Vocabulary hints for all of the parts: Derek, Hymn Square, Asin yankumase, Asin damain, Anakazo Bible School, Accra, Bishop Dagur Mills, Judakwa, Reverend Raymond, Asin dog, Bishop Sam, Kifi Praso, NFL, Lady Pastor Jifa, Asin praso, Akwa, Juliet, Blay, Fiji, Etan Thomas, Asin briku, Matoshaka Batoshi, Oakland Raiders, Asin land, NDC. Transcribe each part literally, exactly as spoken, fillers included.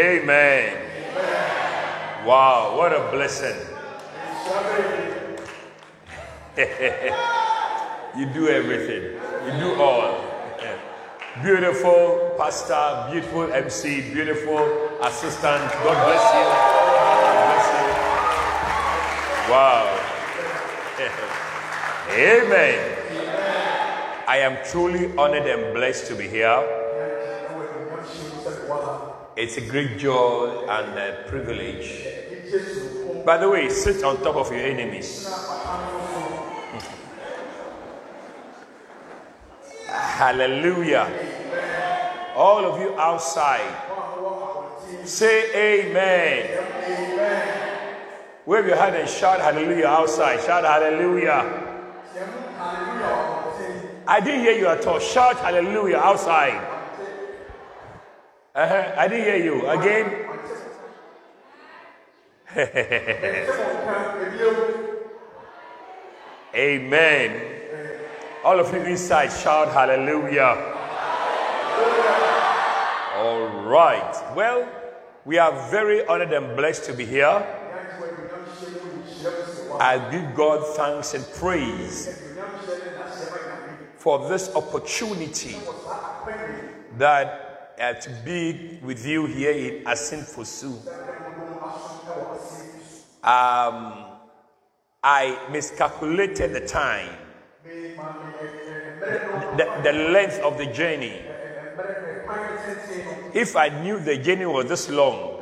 Amen. Amen. Wow, what a blessing. You do everything. You do all. Beautiful pastor, beautiful M C, beautiful assistant. God bless you. God bless you. Wow. Amen. I am truly honored and blessed to be here. It's a great joy and a privilege. By the way, sit on top of your enemies. Hallelujah. All of you outside, say amen. Wave your hand and shout hallelujah outside. Shout hallelujah. I didn't hear you at all. Shout hallelujah outside. Uh-huh. I didn't hear you. Again? Amen. All of you inside, shout hallelujah. All right. Well, we are very honored and blessed to be here. I give God thanks and praise for this opportunity that Uh, to be with you here in Asin Fosu. Um, I miscalculated the time, the, the, the length of the journey. If I knew the journey was this long,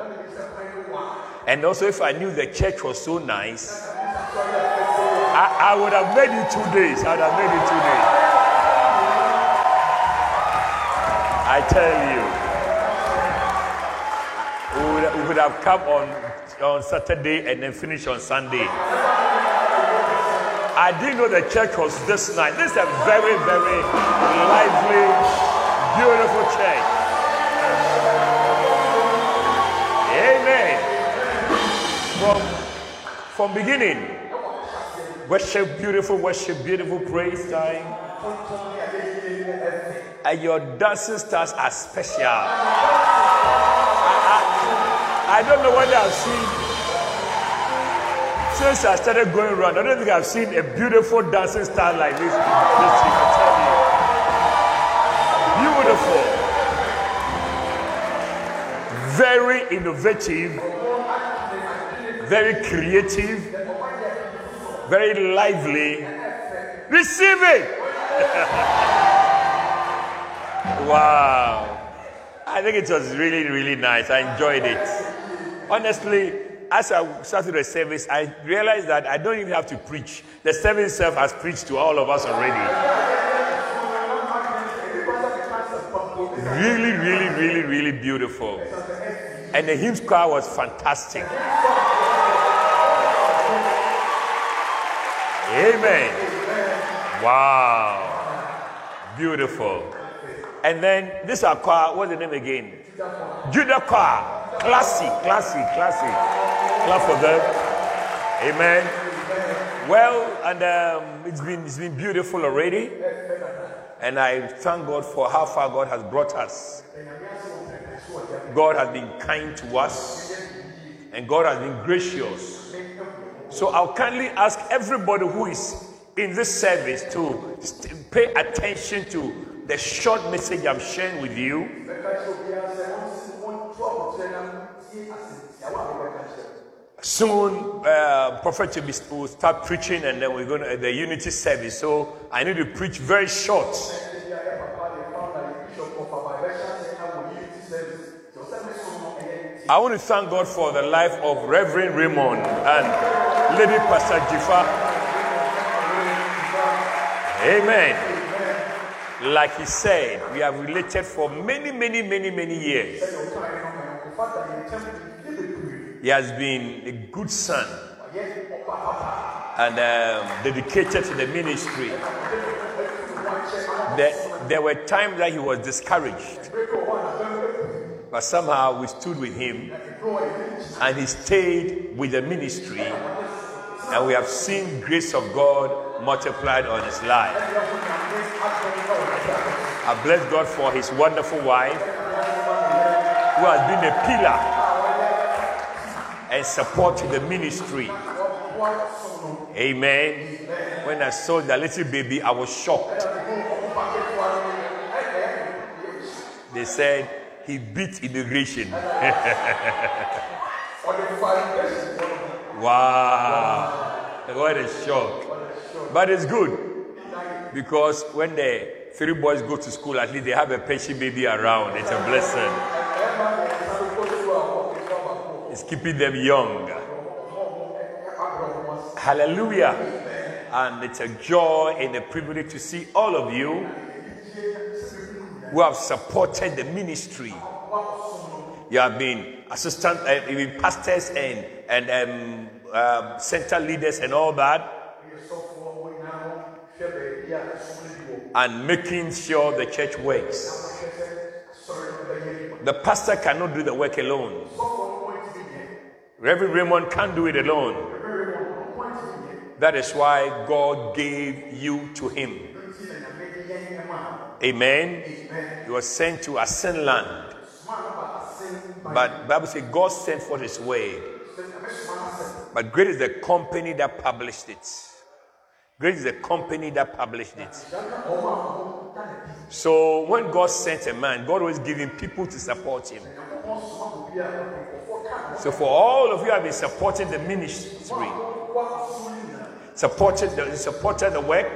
and also if I knew the church was so nice, I, I would have made it two days. I would have made it two days. I tell you, we would, we would have come on, on Saturday and then finish on Sunday. I didn't know the church was this night. This is a very, very lively, beautiful church. Amen. From, from beginning, worship, beautiful worship, beautiful praise time. And your dancing stars are special. I, I, I don't know whether I've seen, since I started going around, I don't think I've seen a beautiful dancing star like this. this thing, I tell you. Beautiful. Very innovative. Very creative. Very lively. Receive it. Wow. I think it was really, really nice. I enjoyed it. Honestly, as I started the service, I realized that I don't even have to preach. The service itself has preached to all of us already. Really, really, really, really beautiful. And the hymn square was fantastic. Amen. Wow. Beautiful. And then this Akwa, what's the name again? Judakwa. Classy, classy, classy. Clap for them. Amen. Well, and um, it's been it's been beautiful already. And I thank God for how far God has brought us. God has been kind to us. And God has been gracious. So I'll kindly ask everybody who is in this service to st- pay attention to the short message I'm sharing with you. Soon, uh, Prophet will start preaching, and then we're going to uh, the unity service. So I need to preach very short. I want to thank God for the life of Reverend Raymond and Lady Pastor Jifa. Amen. Like he said, we have related for many, many, many, many years. He has been a good son and um, dedicated to the ministry. There, there were times that he was discouraged, but somehow we stood with him and he stayed with the ministry, and we have seen grace of God multiplied on his life. I bless God for his wonderful wife who has been a pillar and support to the ministry. Amen. When I saw that little baby, I was shocked. They said he beat immigration. Wow. What a shock. But it's good. Because when the three boys go to school, at least they have a patient baby around. It's a blessing. It's keeping them young. Hallelujah. And it's a joy and a privilege to see all of you who have supported the ministry. You have been assistant, uh, even pastors and, and um, uh, center leaders and all that. And making sure the church works. The pastor cannot do the work alone. Reverend Raymond can't do it alone. That is why God gave you to him. Amen. You were sent to Asin land. But the Bible says God sent forth his word. But great is the company that published it. Great is the company that published it. So when God sent a man, God was giving people to support him. So for all of you who have been supporting the ministry, supported the, supported the work,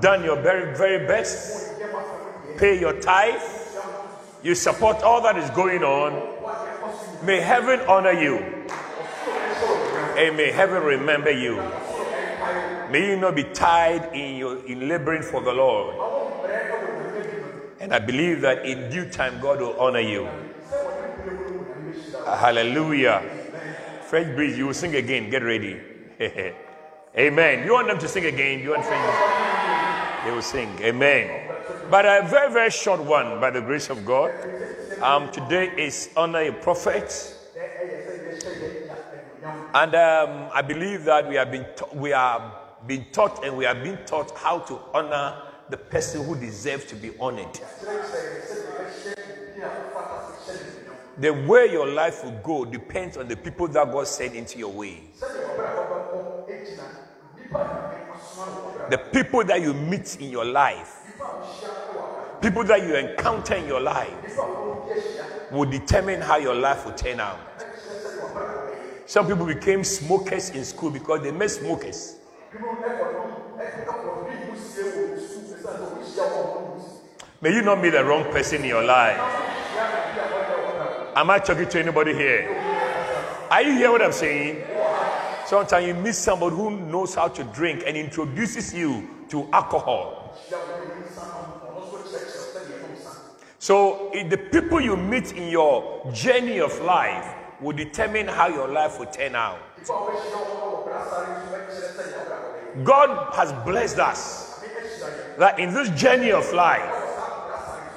done your very, very best, pay your tithe, you support all that is going on, may heaven honor you, and may heaven remember you. May you not be tired in your in laboring for the Lord. And I believe that in due time, God will honor you. Hallelujah. French breeze, you will sing again. Get ready. Amen. You want them to sing again? You want French? They will sing. Amen. But a very, very short one, by the grace of God. Um, today is Honor a Prophet. And um, I believe that we have been ta- we are being taught and we are being taught how to honor the person who deserves to be honored. The way your life will go depends on the people that God sent into your way. The people that you meet in your life, people that you encounter in your life, will determine how your life will turn out. Some people became smokers in school because they met smokers. May you not meet the wrong person in your life. Am I talking to anybody here? Are you hearing what I'm saying? Sometimes you meet somebody who knows how to drink and introduces you to alcohol. So the people you meet in your journey of life will determine how your life will turn out. God has blessed us that in this journey of life,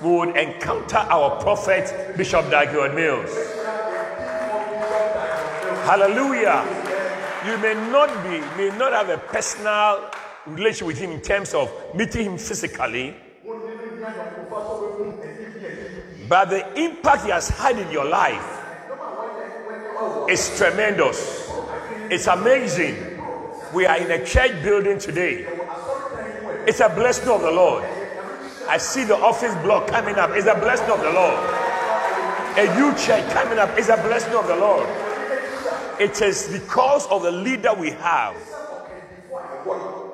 we would encounter our prophet, Bishop Dagur Mills. Hallelujah. You may not be, may not have a personal relation with him in terms of meeting him physically, but the impact he has had in your life, it's tremendous. It's amazing. We are in a church building today. It's a blessing of the Lord. I see the office block coming up. It's a blessing of the Lord. A new church coming up is a blessing of the Lord. It is because of the leader we have.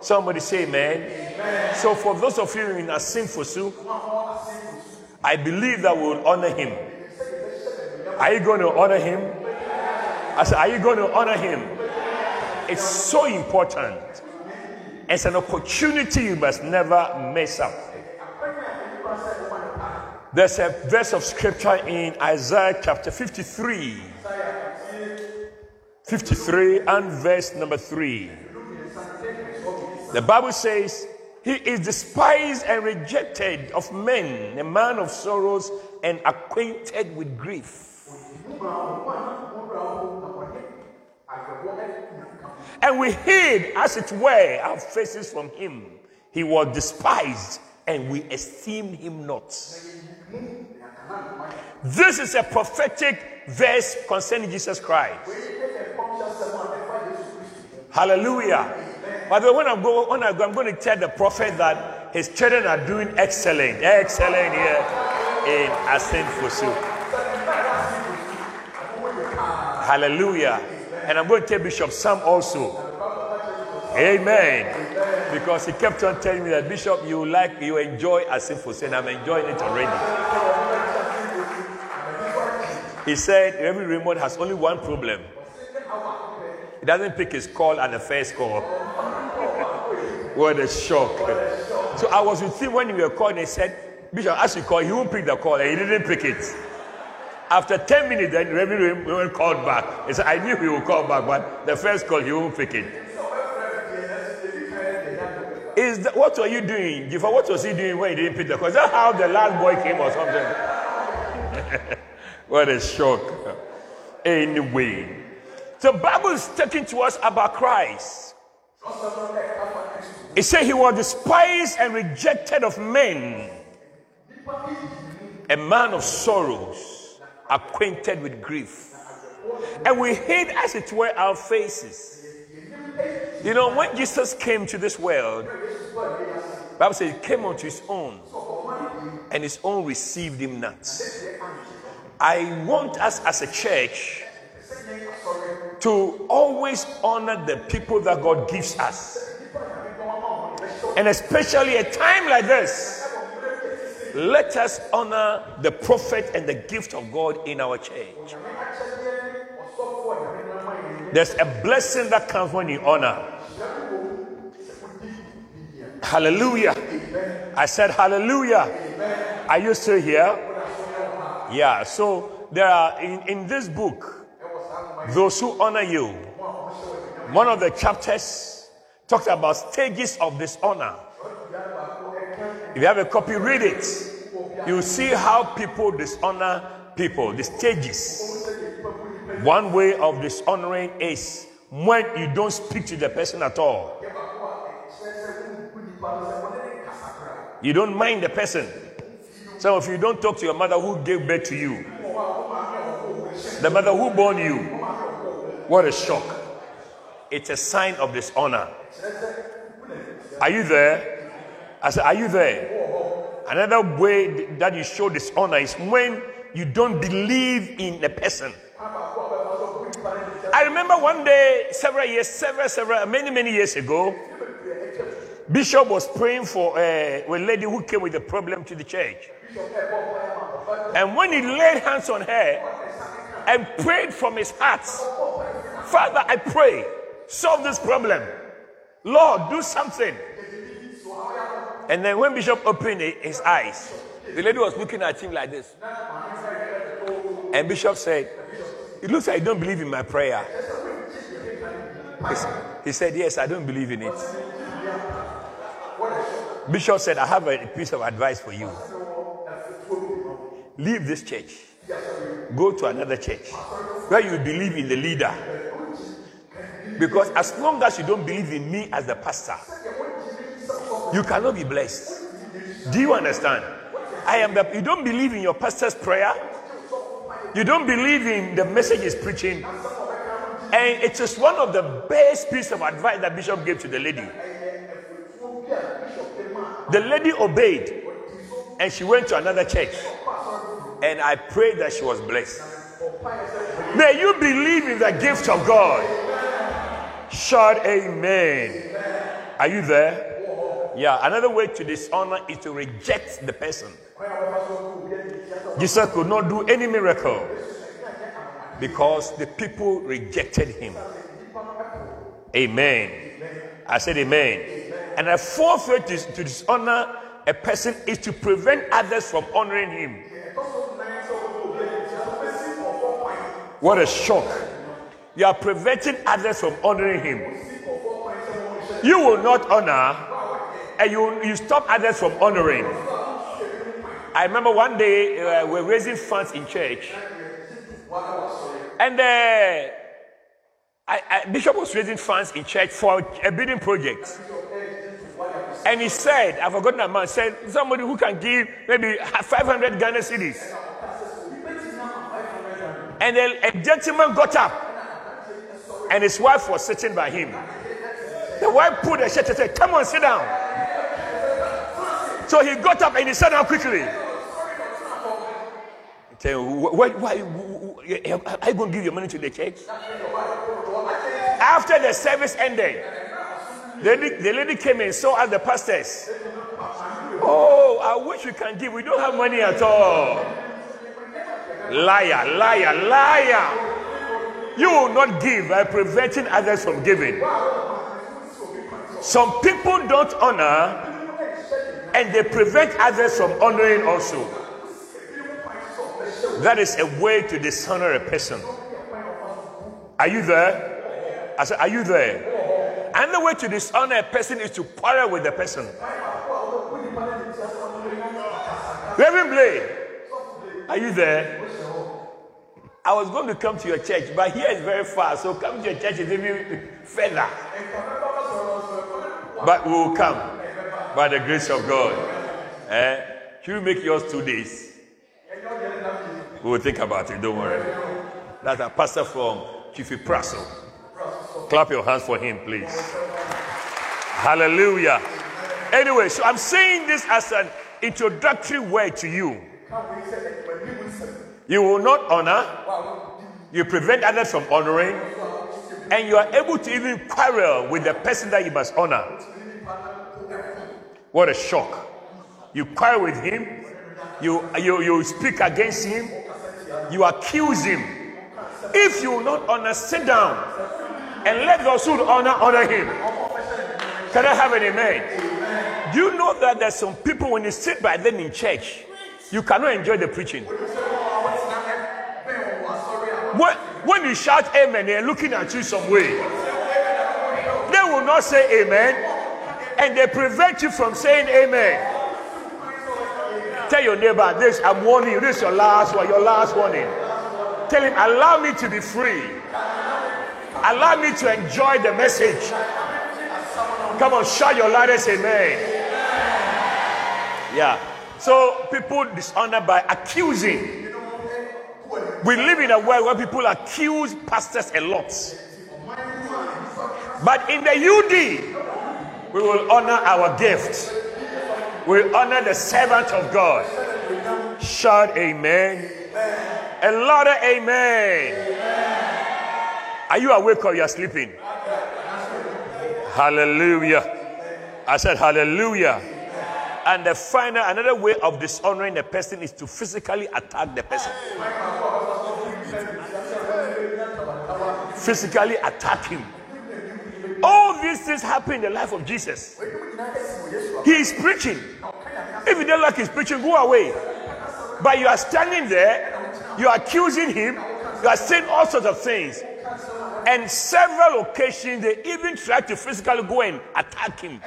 Somebody say amen. So for those of you in Asin Fosu, I believe that we will honor him. Are you going to honor him? I said, are you going to honor him? It's so important. It's an opportunity you must never mess up. There's a verse of scripture in Isaiah chapter fifty-three. fifty-three and verse number three. The Bible says, he is despised and rejected of men, a man of sorrows and acquainted with grief. And we hid, as it were, our faces from him. He was despised, and we esteemed him not. This is a prophetic verse concerning Jesus Christ. Hallelujah. By the way, when I go, when I go, I'm going to tell the prophet that his children are doing excellent, excellent here in Asin Fosu. Hallelujah. And I'm going to tell Bishop Sam also. Amen. Because he kept on telling me that, Bishop, you like, you enjoy Asin Fosu, and I'm enjoying it already. He said, Reverend Raymond has only one problem. He doesn't pick his call at the first call. What a shock. So I was with him when we were called, and he said, Bishop, as you call, he won't pick the call, and he didn't pick it. After ten minutes, then Reverend Raymond called back. He said, I knew he would call back, but the first call, he won't pick it. Is the, what were you doing? Jifa, what was he doing when he didn't pick the call? Is that how the last boy came or something? What a shock. Anyway. The Bible is talking to us about Christ. It said he was despised and rejected of men, a man of sorrows, acquainted with grief. And we hid, as it were, our faces. You know, when Jesus came to this world, the Bible says he came unto his own, and his own received him not. I want us as a church to always honor the people that God gives us. And especially at a time like this, let us honor the prophet and the gift of God in our church. There's a blessing that comes when you honor. Hallelujah. I said hallelujah. Are you still here? Yeah, so there are in, in this book, those who honor you. One of the chapters talks about stages of dishonor. If you have a copy, read it. You see how people dishonor people, the stages. One way of dishonoring is when you don't speak to the person at all. You don't mind the person. Some of you don't talk to your mother who gave birth to you, the mother who born you. What a shock. It's a sign of dishonor. Are you there? I said, are you there? Another way that you show dishonor is when you don't believe in the person. I remember one day, several years, several, several, many, many years ago, Bishop was praying for a, a lady who came with a problem to the church. And when he laid hands on her and prayed from his heart, Father, I pray, solve this problem. Lord, do something. And then when Bishop opened his eyes, the lady was looking at him like this. And Bishop said, it looks like you don't believe in my prayer. He said, yes, I don't believe in it. Bishop said, I have a piece of advice for you. Leave this church. Go to another church where you believe in the leader. Because as long as you don't believe in me as the pastor, you cannot be blessed. Do you understand? I am the, you don't believe in your pastor's prayer. You don't believe in the message he's preaching. And it is one of the best pieces of advice that Bishop gave to the lady. The lady obeyed, and she went to another church. And I prayed that she was blessed. May you believe in the gift of God. Shout amen. Are you there? Yeah, another way to dishonor is to reject the person. Jesus could not do any miracle because the people rejected him. Amen. I said amen. And a fourth way to, to dishonor a person is to prevent others from honoring him. What a shock. You are preventing others from honoring him. You will not honor, and you, you stop others from honoring. I remember one day uh, we were raising funds in church. And uh, I, I, Bishop was raising funds in church for a building project. And he said, I've forgotten the amount, said somebody who can give maybe five hundred Ghana cedis. And a, a gentleman got up, and his wife was sitting by him. The wife pulled her shirt and said, "Come on, sit down." So he got up and he sat down quickly. Okay, why, why, why are you going to give your money to the church? After the service ended, the lady, the lady came and saw us, the pastors. "Oh, I wish we can give. We don't have money at all." Liar, liar, liar. You will not give by preventing others from giving. Some people don't honor, and they prevent others from honoring also. That is a way to dishonor a person. Are you there? I said, are you there? Another way to dishonor a person is to quarrel with the person. Reverend Blay, are you there? I was going to come to your church, but here is very far, so come to your church is even further. But we will come by the grace of God. Eh? Should we make yours two days? We will think about it, don't worry. That's a pastor from Kifi Praso. Clap your hands for him, please. Hallelujah. Anyway, so I'm saying this as an introductory word to you. You will not honor, you prevent others from honoring, and you are able to even quarrel with the person that you must honor. What a shock. You quarrel with him, you, you, you speak against him, you accuse him. If you will not honor, sit down and let those who honor, honor him. Can I have an amen? Do you know that there's some people, when you sit by them in church, you cannot enjoy the preaching? What? When you shout amen, they are looking at you some way. They will not say amen, and they prevent you from saying amen. Tell your neighbor, this, I'm warning you, this is your last one, your last warning. Tell him, allow me to be free. Allow me to enjoy the message. Come on, shout your loudest amen. Yeah. So people dishonor by accusing. We live in a world where people accuse pastors a lot. But in the U D, we will honor our gift. We will honor the servant of God. Shout amen. A louder amen. Are you awake or you are sleeping? Hallelujah. I said hallelujah. And the final, another way of dishonoring a person is to physically attack the person. Physically attack him. All these things happen in the life of Jesus. He is preaching. If you don't like his preaching, go away. But you are standing there, you are accusing him, you are saying all sorts of things. And several occasions, they even try to physically go and attack him.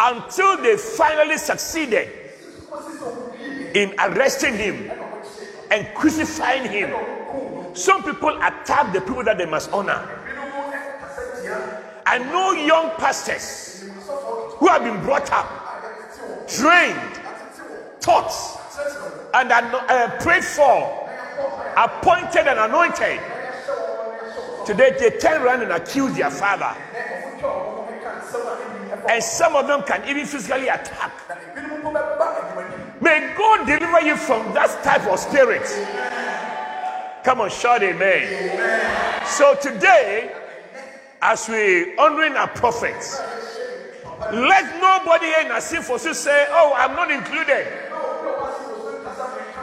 Until they finally succeeded in arresting him and crucifying him. Some people attack the people that they must honor. I know young pastors who have been brought up, trained, taught, and uh, prayed for, appointed and anointed. Today they turn around and accuse their father. And some of them can even physically attack. May God deliver you from that type of spirit. Come on, shout amen. Amen. So today, as we honoring our prophets, let nobody in Asin Fosu say, "Oh, I'm not included."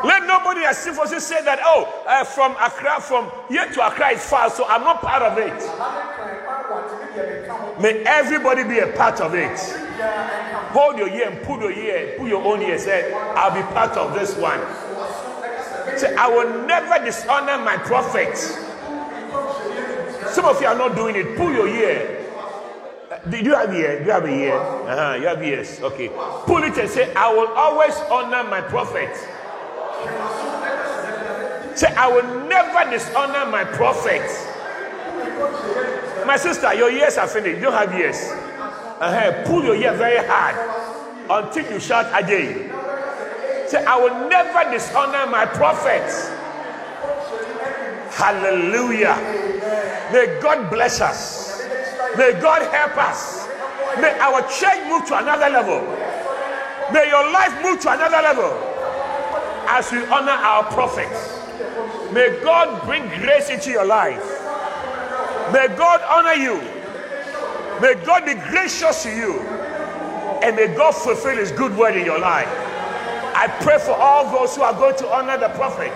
Let nobody in Asin Fosu say that, "Oh, uh, from Akra, from here to Akra is far, so I'm not part of it." May everybody be a part of it. Hold your ear and pull your ear, pull your own ear. Say, "I'll be part of this one." Say, "I will never dishonor my prophet." Some of you are not doing it. Pull your ear. Do you have ear? Do you have a ear? Uh-huh. You have ears. Okay. Pull it and say, "I will always honor my prophet." Say, "I will never dishonor my prophet." My sister, your ears are finished. You don't have ears. Uh-huh. Pull your ear very hard until you shout again. Say, "I will never dishonor my prophets." Hallelujah. Amen. May God bless us. May God help us. May our church move to another level. May your life move to another level. As we honor our prophets, may God bring grace into your life. May God honor you. May God be gracious to you. And may God fulfill his good word in your life. I pray for all those who are going to honor the prophet.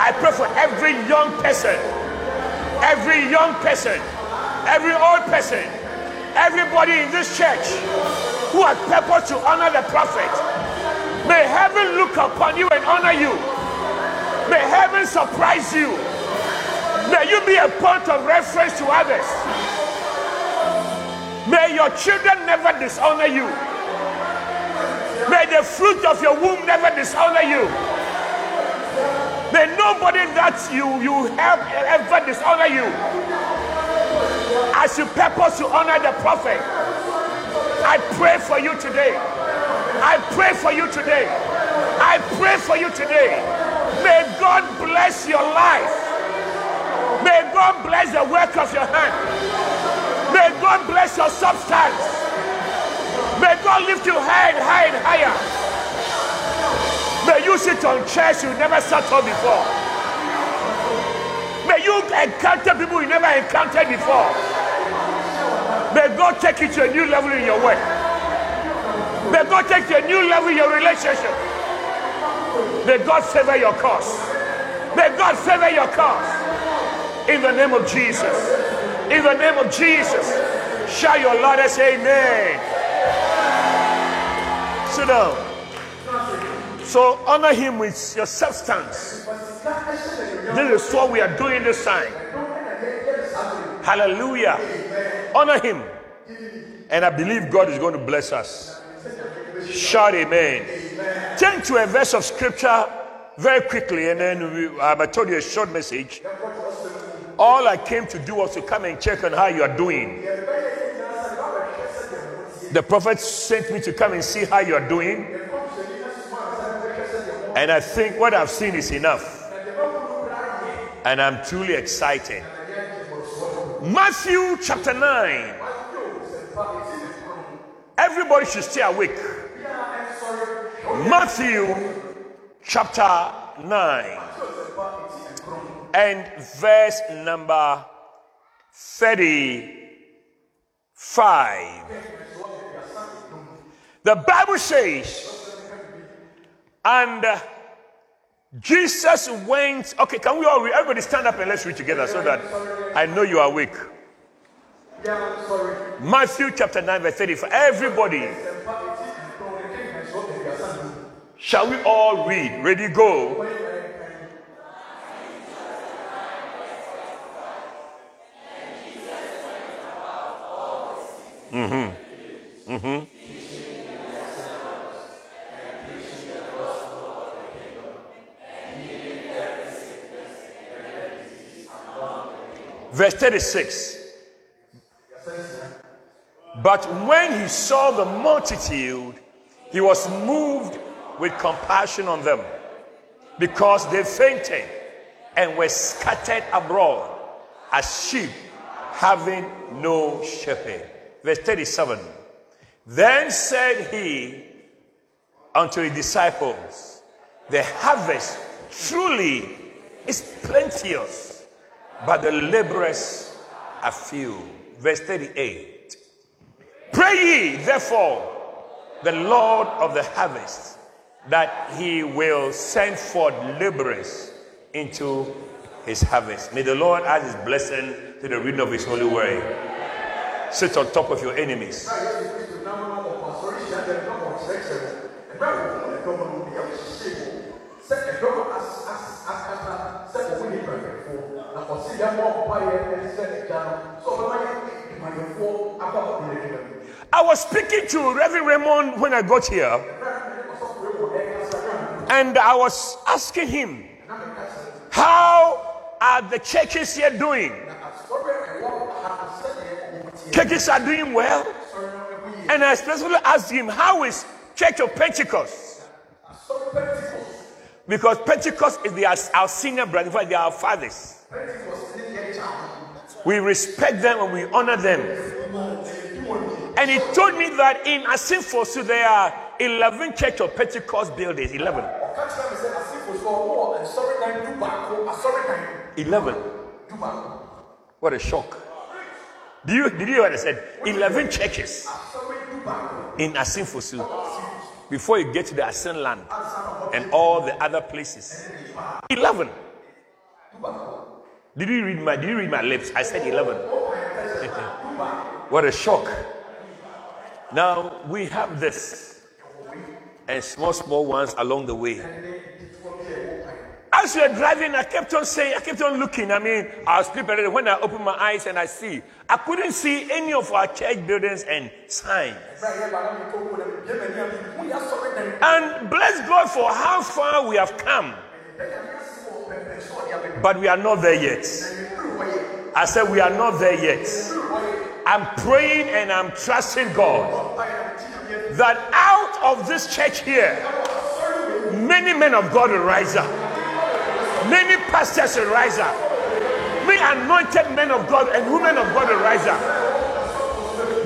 I pray for every young person, every young person, every old person, everybody in this church who has purpose to honor the prophet. May heaven look upon you and honor you. May heaven surprise you. May you be a point of reference to others. May your children never dishonor you. May the fruit of your womb never dishonor you. May nobody that you, you help ever dishonor you. As you purpose to honor the prophet, I pray for you today. I pray for you today. I pray for you today. May God bless your life. May God bless the work of your hand. May God bless your substance. May God lift you high and high and higher. May you sit on chairs you never sat on before. May you encounter people you never encountered before. May God take you to a new level in your work. May God take you to a new level in your relationship. May God favor your cause. May God favor your cause. In the name of Jesus. In the name of Jesus. Shout your loudest amen. Sit down. So honor him with your substance. This is what we are doing this time. Hallelujah. Honor him. And I believe God is going to bless us. Shout amen. Turn to a verse of scripture very quickly. And then we, I told you a short message. All I came to do was to come and check on how you are doing. The prophet sent me to come and see how you are doing. And I think what I've seen is enough. And I'm truly excited. Matthew chapter nine. Everybody should stay awake. Matthew chapter nine. And verse number thirty-five. The Bible says, and uh, Jesus went. Okay, can we all read? Everybody stand up and let's read together so that I know you are awake. Matthew chapter nine, verse thirty-five. Everybody. Shall we all read? Ready, go. Mm-hmm. Mm-hmm. Verse thirty-six. But when he saw the multitude, he was moved with compassion on them, because they fainted and were scattered abroad as sheep having no shepherd. Verse thirty-seven. Then said he unto his disciples, the harvest truly is plenteous, but the laborers are few. Verse thirty-eight. Pray ye therefore the Lord of the harvest that he will send forth laborers into his harvest. May the Lord add his blessing to the reading of his holy word. Sit on top of your enemies. I was speaking to Reverend Raymond when I got here, and I was asking him, how are the churches here doing? Churches are doing well. And I specifically asked him, how is Church of Pentecost? Because Pentecost is the, our senior brothers, they are our fathers. We respect them and we honor them. And he told me that in Asin Fosu there are eleven Church of Pentecost buildings. Eleven. Eleven. What a shock. Do you did you hear what I said? Eleven churches in Asin Fosu. Before you get to the Asin land and all the other places. Eleven. Did you read my did you read my lips? I said eleven. What a shock. Now we have this and small, small ones along the way. As we were driving, I kept on saying, I kept on looking. I mean, I was prepared. When I opened my eyes and I see, I couldn't see any of our church buildings and signs. And bless God for how far we have come. But we are not there yet. I said, we are not there yet. I'm praying and I'm trusting God that out of this church here, many men of God will rise up. Many pastors will rise up. Many anointed men of God and women of God will rise up.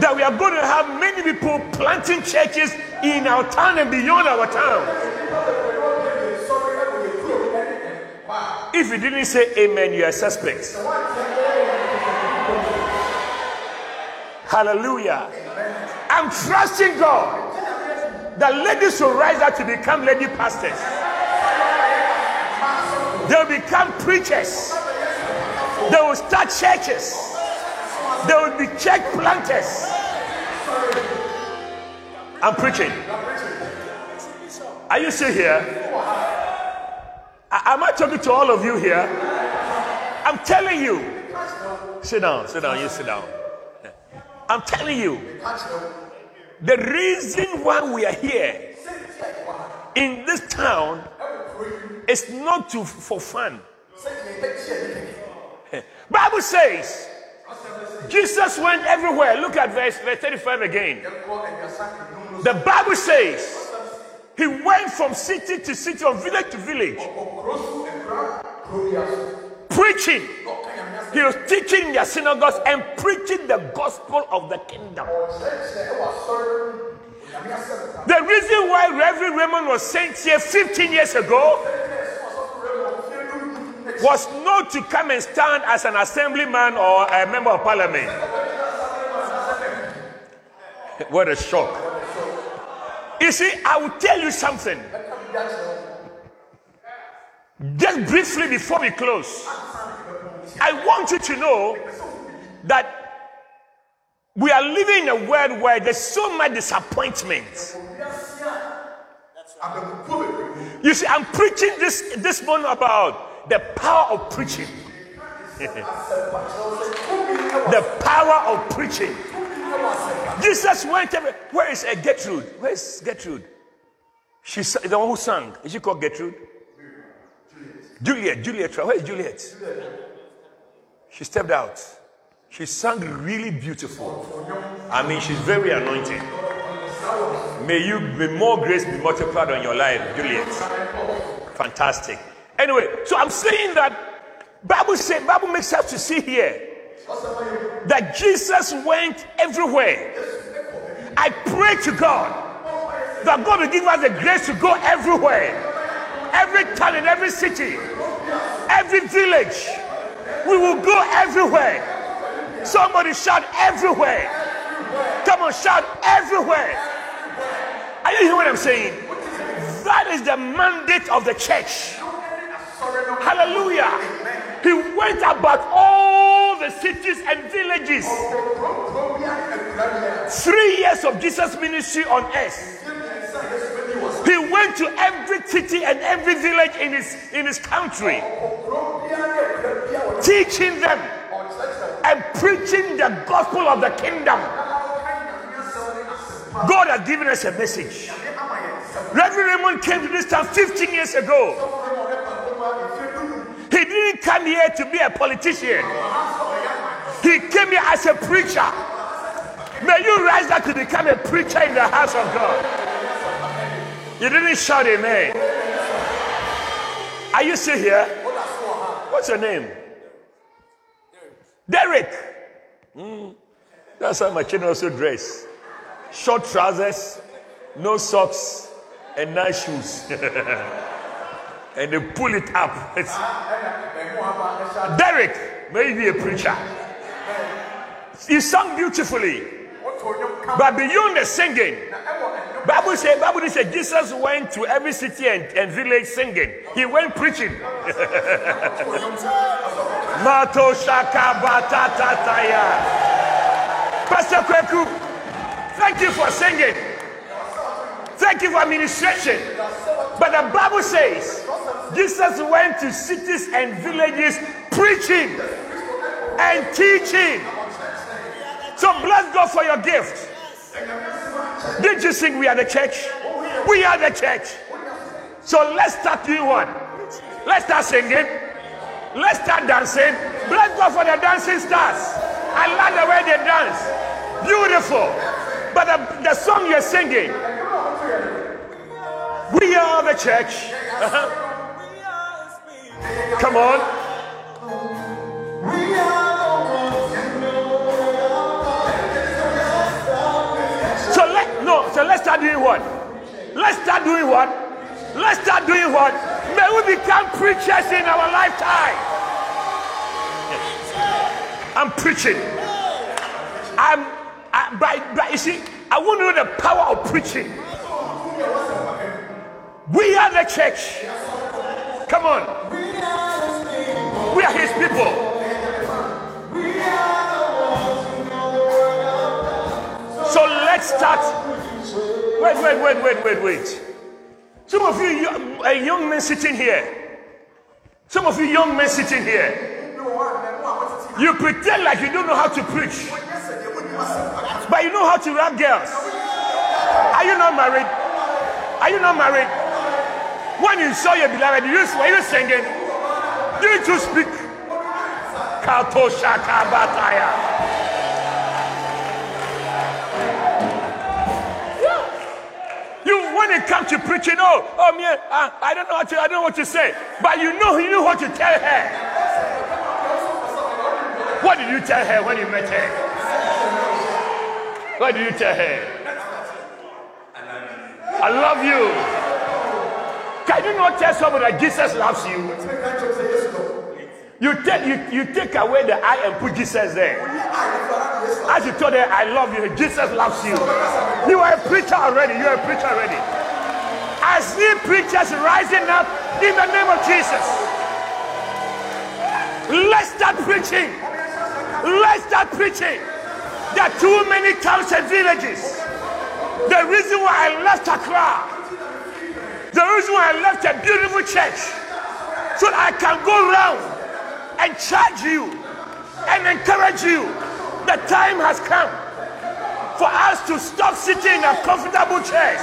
That we are going to have many people planting churches in our town and beyond our town. If you didn't say amen, you are suspects. Hallelujah. I'm trusting God that ladies will rise up to become lady pastors. They'll become preachers. They will start churches. They will be church planters. I'm preaching. Are you still here? I- am I talking to all of you here? I'm telling you. Sit down, sit down, you sit down. I'm telling you. The reason why we are here in this town is not to, for fun. Bible says Jesus went everywhere. Look at verse, verse thirty-five again. The Bible says he went from city to city, from village to village, preaching. He was teaching in their synagogues and preaching the gospel of the kingdom. The reason why Reverend Raymond was sent here fifteen years ago was not to come and stand as an assemblyman or a member of parliament. What a shock. You see, I will tell you something. Just briefly before we close, I want you to know that we are living in a world where there's so much disappointment. You see, I'm preaching this this morning about the power of preaching. The power of preaching. Jesus went everywhere. Where is uh, Gertrude? Where is Gertrude? She's the one who sang. Is she called Gertrude? Juliet. Juliet. Where is Juliet? She stepped out. She sang really beautiful. I mean, she's very anointed. May you be more grace be multiplied on your life, Juliet. Fantastic. Anyway, so I'm saying that Bible said, Bible makes us to see here that Jesus went everywhere. I pray to God that God will give us the grace to go everywhere, every town and every city, every village. We will go everywhere. Somebody shout everywhere. Come on, shout everywhere. Are you hearing what I'm saying? That is the mandate of the church. Hallelujah. He went about all the cities and villages. Three years of Jesus' ministry on earth. He went to every city and every village in his, in his country, teaching them and preaching the gospel of the kingdom. God has given us a message. Reverend Raymond came to this town fifteen years ago. He didn't come here to be a politician. He came here as a preacher. May you rise up to become a preacher in the house of God. You didn't shout amen. Are you still here? What's your name? Derek. Mm. That's how my children also dress. Short trousers, no socks, and nice shoes. And they pull it up. It's... Derek, may be a preacher. He sang beautifully. But beyond the singing, Bible says, Bible says Jesus went to every city and, and village singing. He went preaching. Matoshaka Batoshi. Pastor Kweku, thank you for singing. Thank you for administration. But the Bible says Jesus went to cities and villages preaching and teaching. So bless God for your gift. Did you think we are the church? We are the church. So let's start doing one. Let's start singing. Let's start dancing. Bless God for the dancing stars. I love the way they dance. Beautiful. But the, the song you're singing, we are the church. Uh-huh. Come on. We are the No, so let's start doing what? Let's start doing what? Let's start doing what? May we become preachers in our lifetime. Yes. I'm preaching. I'm, I, by, by, you see, I want to know the power of preaching. We are the church. Come on. We are his people. We are. So let's start. Wait, wait, wait, wait, wait, wait. Some of you young men sitting here. Some of you young men sitting here. You pretend like you don't know how to preach. But you know how to rap girls. Are you not married? Are you not married? When you saw your beloved, you were you singing? Didn't you speak? Shakato Shabataya. When it comes to preaching, oh, oh man, I, I don't know what to, I don't know what to say. But you know, you know what to tell her. What did you tell her when you met her? What did you tell her? I love you. Can you not tell someone that Jesus loves you? You take you, you take away the I and put Jesus there. As you told her, I love you, Jesus loves you. You are a preacher already. You are a preacher already. I see preachers rising up in the name of Jesus. Let's start preaching. Let's start preaching. There are too many towns and villages. The reason why I left Akwa, the reason why I left a beautiful church, so that I can go around and charge you and encourage you. The time has come for us to stop sitting in our comfortable chairs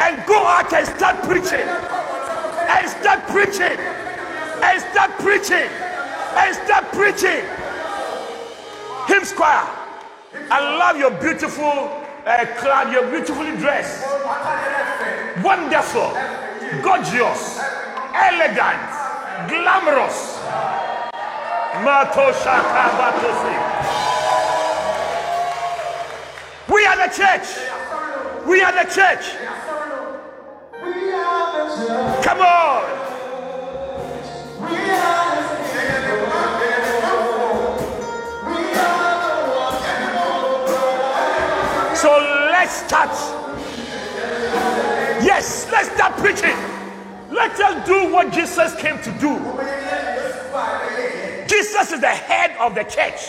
and go out and start preaching and start preaching and start preaching and start preaching. Hymn Square, I love your beautiful uh, cloud, your beautifully dressed, wonderful, gorgeous, elegant, glamorous. Matoshaka Batoshi. We are the church. We are the church. Come on. We are the church. So let's start. Yes, let's start preaching. Let us do what Jesus came to do. Jesus is the head of the church.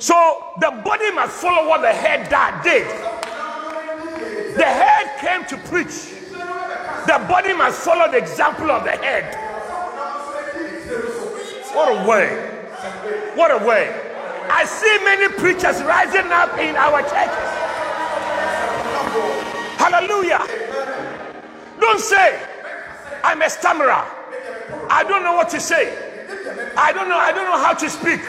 So the body must follow what the head did. The head came to preach. The body must follow the example of the head. What a way. What a way. I see many preachers rising up in our churches. Hallelujah. Don't say, I'm a stammerer. I don't know what to say. I don't know, I don't know how to speak.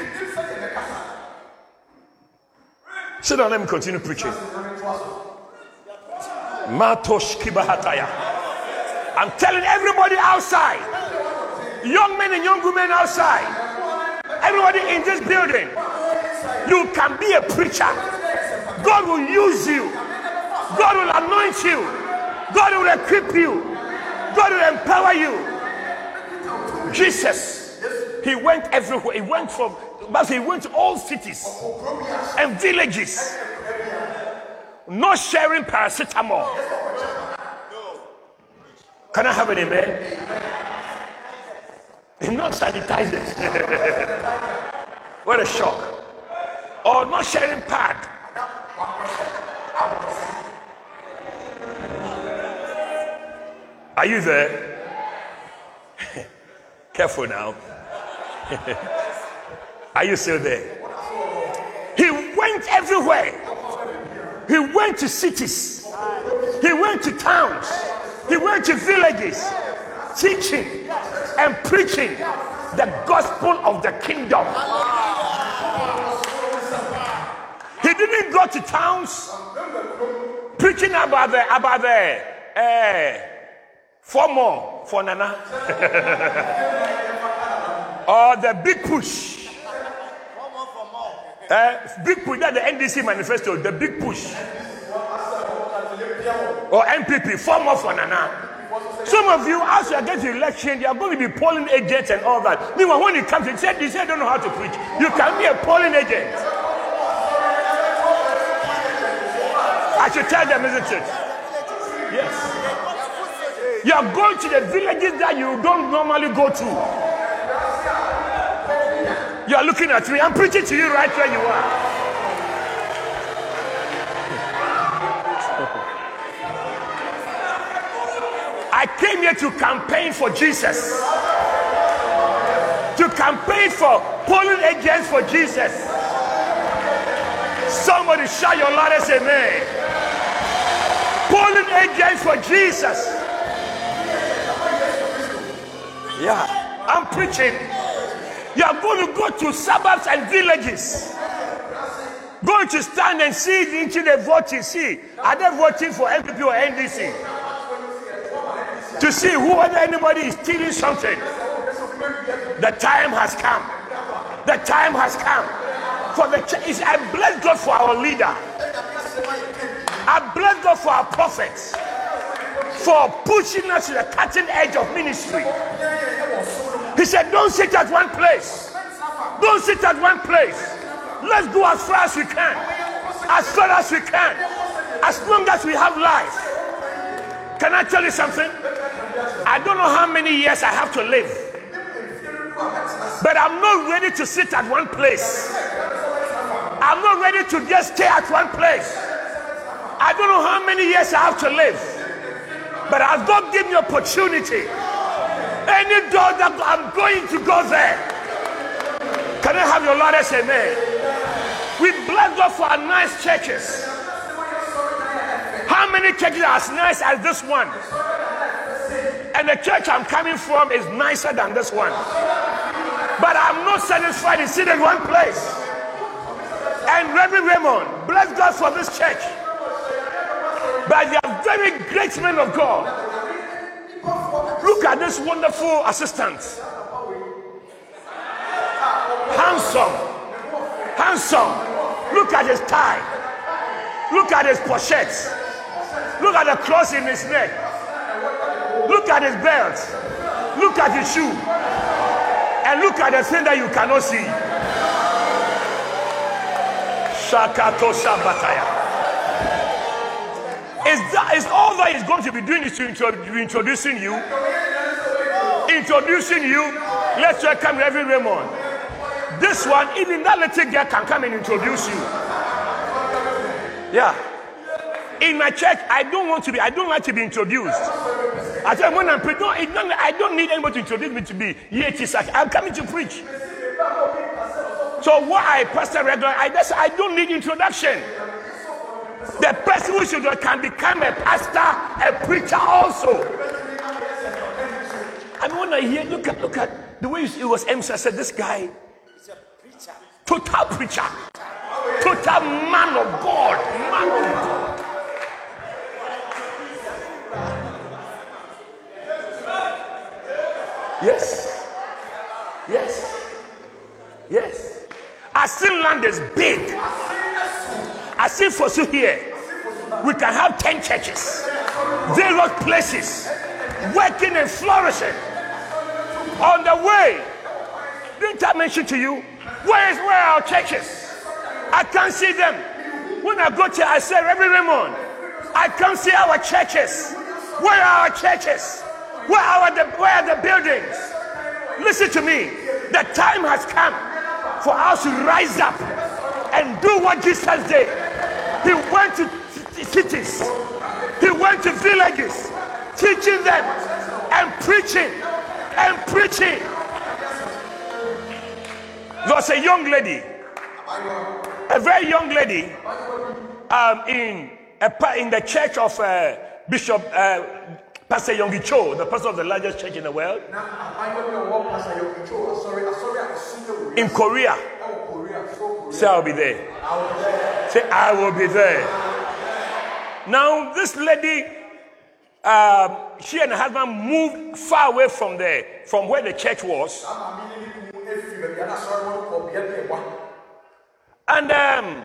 Sit down, let me continue preaching. I'm telling everybody outside, young men and young women outside, everybody in this building, you can be a preacher. God will use you. God will anoint you. God will equip you. God will empower you. Jesus, he went everywhere. He went from, but he went to all cities and villages. No sharing paracetamol. Can I have an amen? They're not sanitizers. What a shock. Or not sharing pad. Are you there? Careful now. Are you still there? He went everywhere. He went to cities. He went to towns. He went to villages, teaching and preaching the gospel of the kingdom. He didn't go to towns preaching about the about the eh, four more for Nana or the big push. Uh, big push, that's the N D C manifesto, the big push. Or M P P, four more for Nana. Some of you, as you are getting election, you are going to be polling agents and all that. Meanwhile, when it comes, they say, they say, I don't know how to preach. You can be a polling agent. I should tell them, isn't it? Yes. You are going to the villages that you don't normally go to. You are looking at me. I'm preaching to you right where you are. I came here to campaign for Jesus. To campaign for polling agents for Jesus. Somebody shout your loudest amen. Polling agents for Jesus. Yeah, I'm preaching. You are going to go to suburbs and villages. Going to stand and see into the voting. See, are they voting for M P P or N D C? To see who, whether anybody is stealing something. The time has come. The time has come. For the church. I bless God for our leader. I bless God for our prophets. For pushing us to the cutting edge of ministry. He said, don't sit at one place. Don't sit at one place. Let's go as far as we can. As far as we can. As long as we have life. Can I tell you something? I don't know how many years I have to live. But I'm not ready to sit at one place. I'm not ready to just stay at one place. I don't know how many years I have to live. But I've got given the opportunity. Any door that I'm going to go there. Can I have your loudest amen? We bless God for our nice churches. How many churches are as nice as this one? And the church I'm coming from is nicer than this one. But I'm not satisfied in sitting in one place. And Reverend Raymond, bless God for this church. But they are very great men of God. Look at this wonderful assistant. Handsome. Handsome. Look at his tie. Look at his pochettes. Look at the cross in his neck. Look at his belt. Look at his shoe. And look at the thing that you cannot see. Shakato Shabataya. Is that is all that he's going to be doing is to introducing you. Introducing you. Let's welcome Reverend Raymond. This one, even that little girl can come and introduce you. Yeah. In my church, I don't want to be, I don't like to be introduced. I said when I'm preaching, I don't need anybody to introduce me to be. I'm coming to preach. So what I pastor regularly, I just I don't need introduction. The person who should can become a pastor, a preacher also. I mean, when I hear, look at, look at the way it was emphasized. I said, this guy, total preacher, total man of God, man of God. Yes, yes, yes. Asin land is big. Asin Fosu here, we can have ten churches, various places, working and flourishing. On the way, didn't I mention to you, where is where are our churches? I can't see them. When I go to, I say, Reverend Raymond, I can't see our churches. Where are our churches? Where are the where are the buildings? Listen to me. The time has come for us to rise up and do what Jesus did. He went to cities. He went to villages, teaching them and preaching and preaching. There was a young lady, a very young lady, um, in a, in the church of uh, Bishop uh, Pastor Yonggi Cho, the pastor of the largest church in the world, in Korea. Say, I'll be there. Say, I will be there. Now, this lady, uh, she and her husband moved far away from there, from where the church was. And um,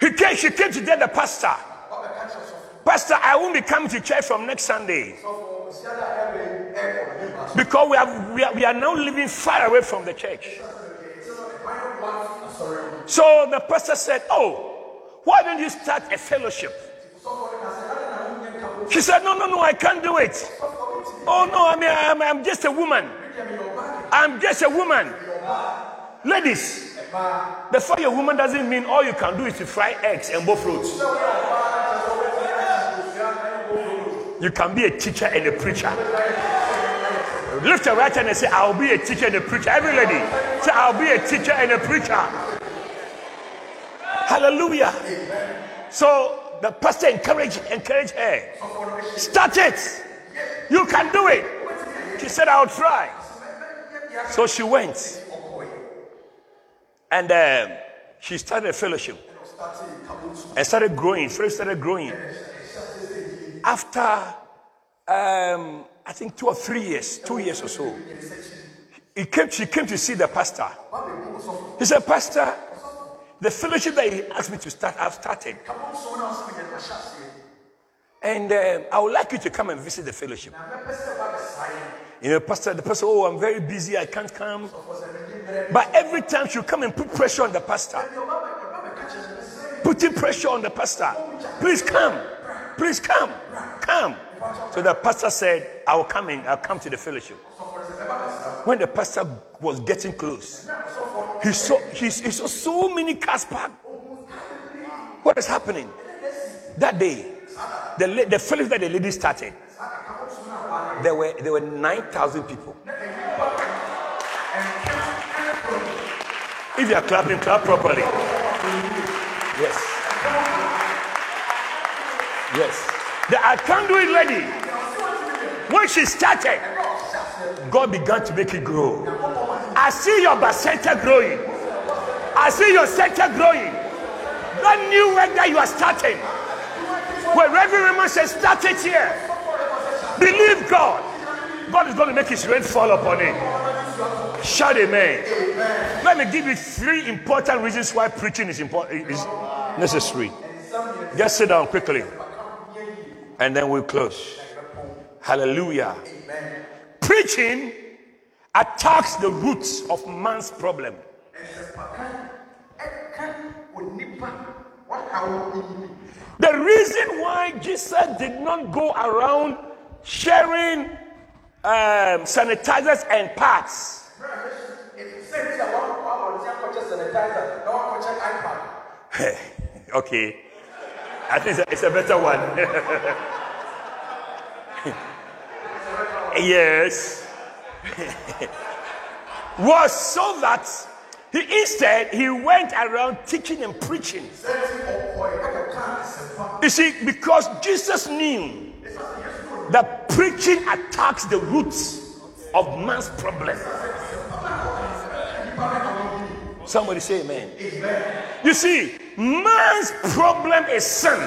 he came, she came to tell the pastor, Pastor, I won't be coming to church from next Sunday, because we are, we are, we are now living far away from the church. So the pastor said, oh, why don't you start a fellowship? She said, no, no, no, I can't do it. Oh, no, I mean, I'm, I'm just a woman. I'm just a woman. Ladies, before you're a woman doesn't mean all you can do is to fry eggs and boil fruits. You can be a teacher and a preacher. Lift your right hand and say, I'll be a teacher and a preacher. Every lady, say, I'll be a teacher and a preacher. Hallelujah. So the pastor encouraged, encouraged her. Start it. You can do it. She said, I'll try. So she went. And uh, she started a fellowship and started growing. First started growing. After, um, I think, two or three years, two years or so, he came, she came to see the pastor. He said, Pastor, the fellowship that he asked me to start, I've started. And uh, I would like you to come and visit the fellowship. You know, pastor, the pastor, oh, I'm very busy, I can't come. But every time she'll come and put pressure on the pastor. Putting pressure on the pastor. Please come. Please come. Come. So the pastor said, I will come in, I'll come to the fellowship. When the pastor was getting close, he saw he saw so many cars parked. What is happening? That day, the the fellowship that the lady started, there were there were nine thousand people. If you are clapping, clap properly. Yes. Yes. The I can't do it lady, when she started, God began to make it grow. I see your center growing. I see your center growing. That new work that you are starting, where Reverend Raymond says, start it here. Believe God. God is going to make his rain fall upon it. Shout amen. Amen. Let me give you three important reasons why preaching is important, is necessary. Just sit down quickly, and then we'll close. Hallelujah. Amen. Preaching attacks the roots of man's problem. The reason why Jesus did not go around sharing um, sanitizers and pads okay, I think it's a, it's a better one. Yes. Was so that he instead he went around teaching and preaching. You see, because Jesus knew that preaching attacks the roots of man's problem. Somebody say amen. Amen. You see, man's problem is sin.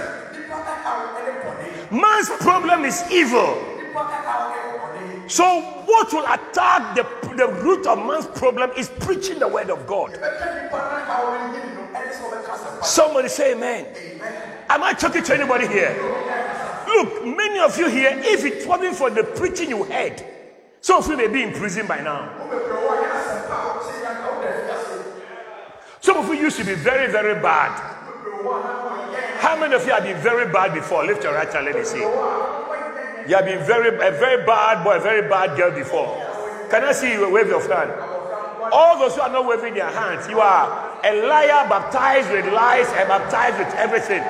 Man's problem is evil. So What will attack the, the root of man's problem is preaching the word of God. Somebody say amen. Amen. Am I talking to anybody here? Look, many of you here, if it wasn't for the preaching you heard, some of you may be in prison by now. Some of you used to be very, very bad. How many of you have been very bad before? Lift your right hand, let me see. You have been very, a very bad boy, a very bad girl before. Can I see you wave your hand? All those who are not waving their hands, you are a liar baptized with lies and baptized with everything.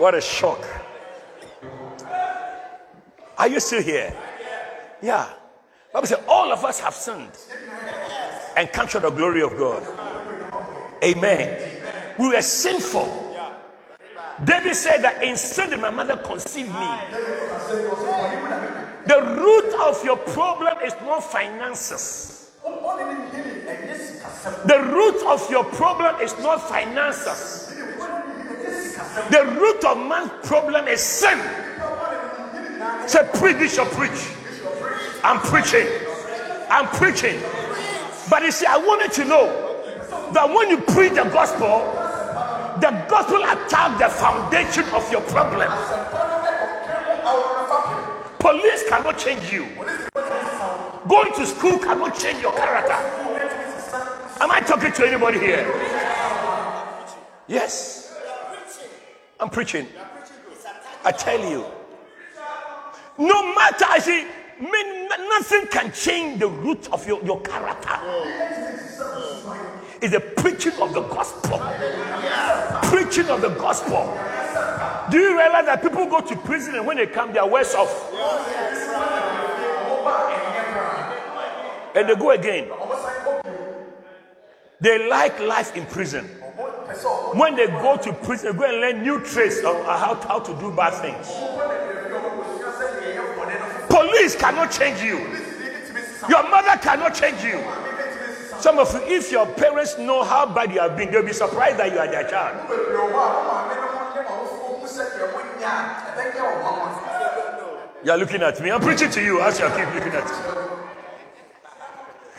What a shock. Are you still here? Yeah. Bible says all of us have sinned and come short of the glory of God. Amen. Amen. We were sinful. Yeah. David said that in sin did my mother conceived me. Aye. The root of your problem is not finances. The root of your problem is not finances. The root of man's problem is sin. Say, preach, Bishop, preach. I'm preaching. I'm preaching. But you see, I wanted to know that when you preach the gospel, the gospel attacks the foundation of your problem. Police cannot change you. Going to school cannot change your character. Am I talking to anybody here? Yes. I'm preaching. I tell you. No matter, I see, mean, nothing can change the root of your, your character. It's the preaching of the gospel. Preaching of the gospel. Do you realize that people go to prison and when they come, they are worse off? And they go again. They like life in prison. When they go to prison, they go and learn new tricks of how, how to do bad things. Police cannot change you. Your mother cannot change you. Some of you, if your parents know how bad you have been, they'll be surprised that you are their child. You are looking at me. I'm preaching to you as you keep looking at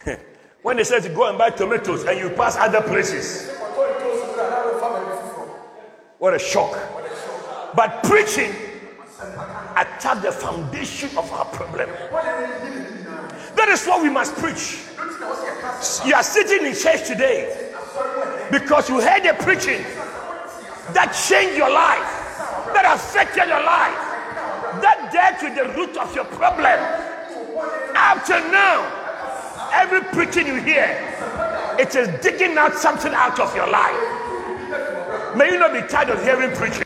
me. When they say to go and buy tomatoes and you pass other places, what a shock. But preaching attack the foundation of our problem. That is what we must preach. You are sitting in church today because you heard the preaching that changed your life, that affected your life, that dealt with the root of your problem. Up till now, every preaching you hear, it is digging out something out of your life. May you not be tired of hearing preaching.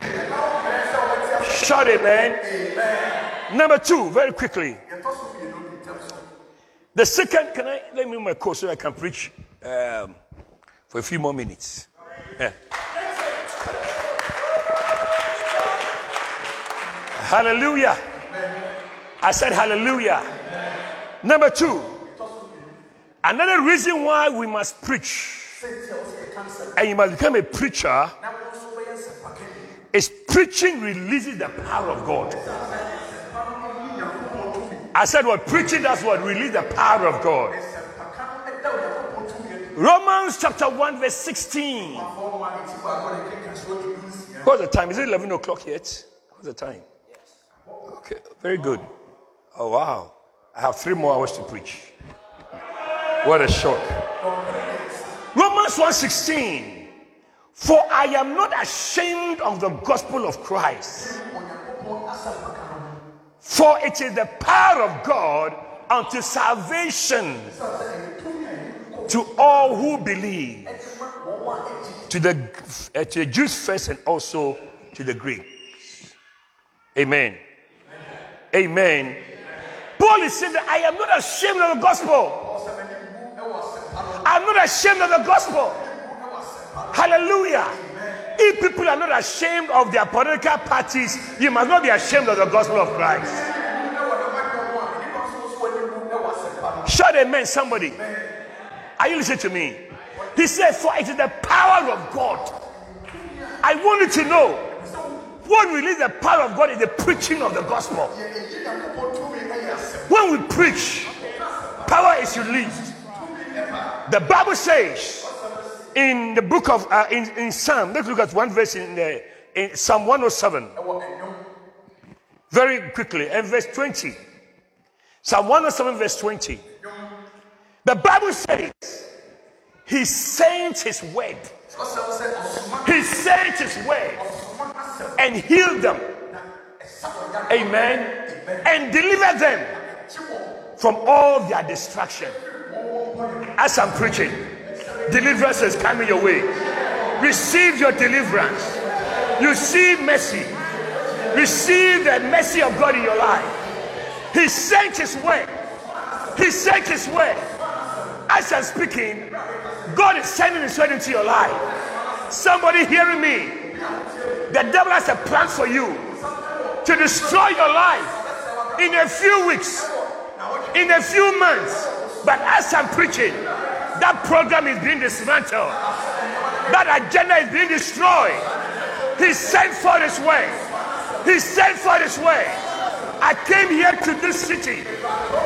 Shout it, man. Amen. Number two, very quickly. The second, can I, let me move my coat so I can preach um, for a few more minutes. Yeah. Hallelujah. I said hallelujah. Number two, another reason why we must preach, and you must become a preacher, is preaching releases the power of God. I said what well, preaching that's what releases the power of God. Romans chapter one verse sixteen. What's the time? Is it eleven o'clock yet? What's the time? Okay, very good. Oh wow. I have three more hours to preach. What a shock. Romans one sixteen. For I am not ashamed of the gospel of Christ. For it is the power of God unto salvation to all who believe. To the, uh, to the Jews first and also to the Greeks. Amen. Amen. Amen. Amen. Paul is saying that I am not ashamed of the gospel. I am not ashamed of the gospel. Hallelujah. Amen. If people are not ashamed of their political parties, you must not be ashamed of the gospel of Christ. Shout amen, somebody. Are you listening to me? He said, for it is the power of God. I want you to know What releases the power of God is the preaching of the gospel. When we preach, power is released. The Bible says in the book of uh, in, in Psalm, let's look at one verse in, the, in Psalm one oh seven. Very quickly, and verse twenty. Psalm one oh seven, verse twenty. The Bible says, He sent His word. He sent His word and healed them. Amen. And delivered them from all their destruction. As I'm preaching, deliverance is coming your way. Receive your deliverance. Receive mercy. Receive the mercy of God in your life. He sent His word. He sent His word. As I'm speaking, God is sending His word into your life. Somebody hearing me? The devil has a plan for you to destroy your life in a few weeks, in a few months. But as I'm preaching, that program is being dismantled. That agenda is being destroyed. He sent for His way. He sent for His way. I came here to this city.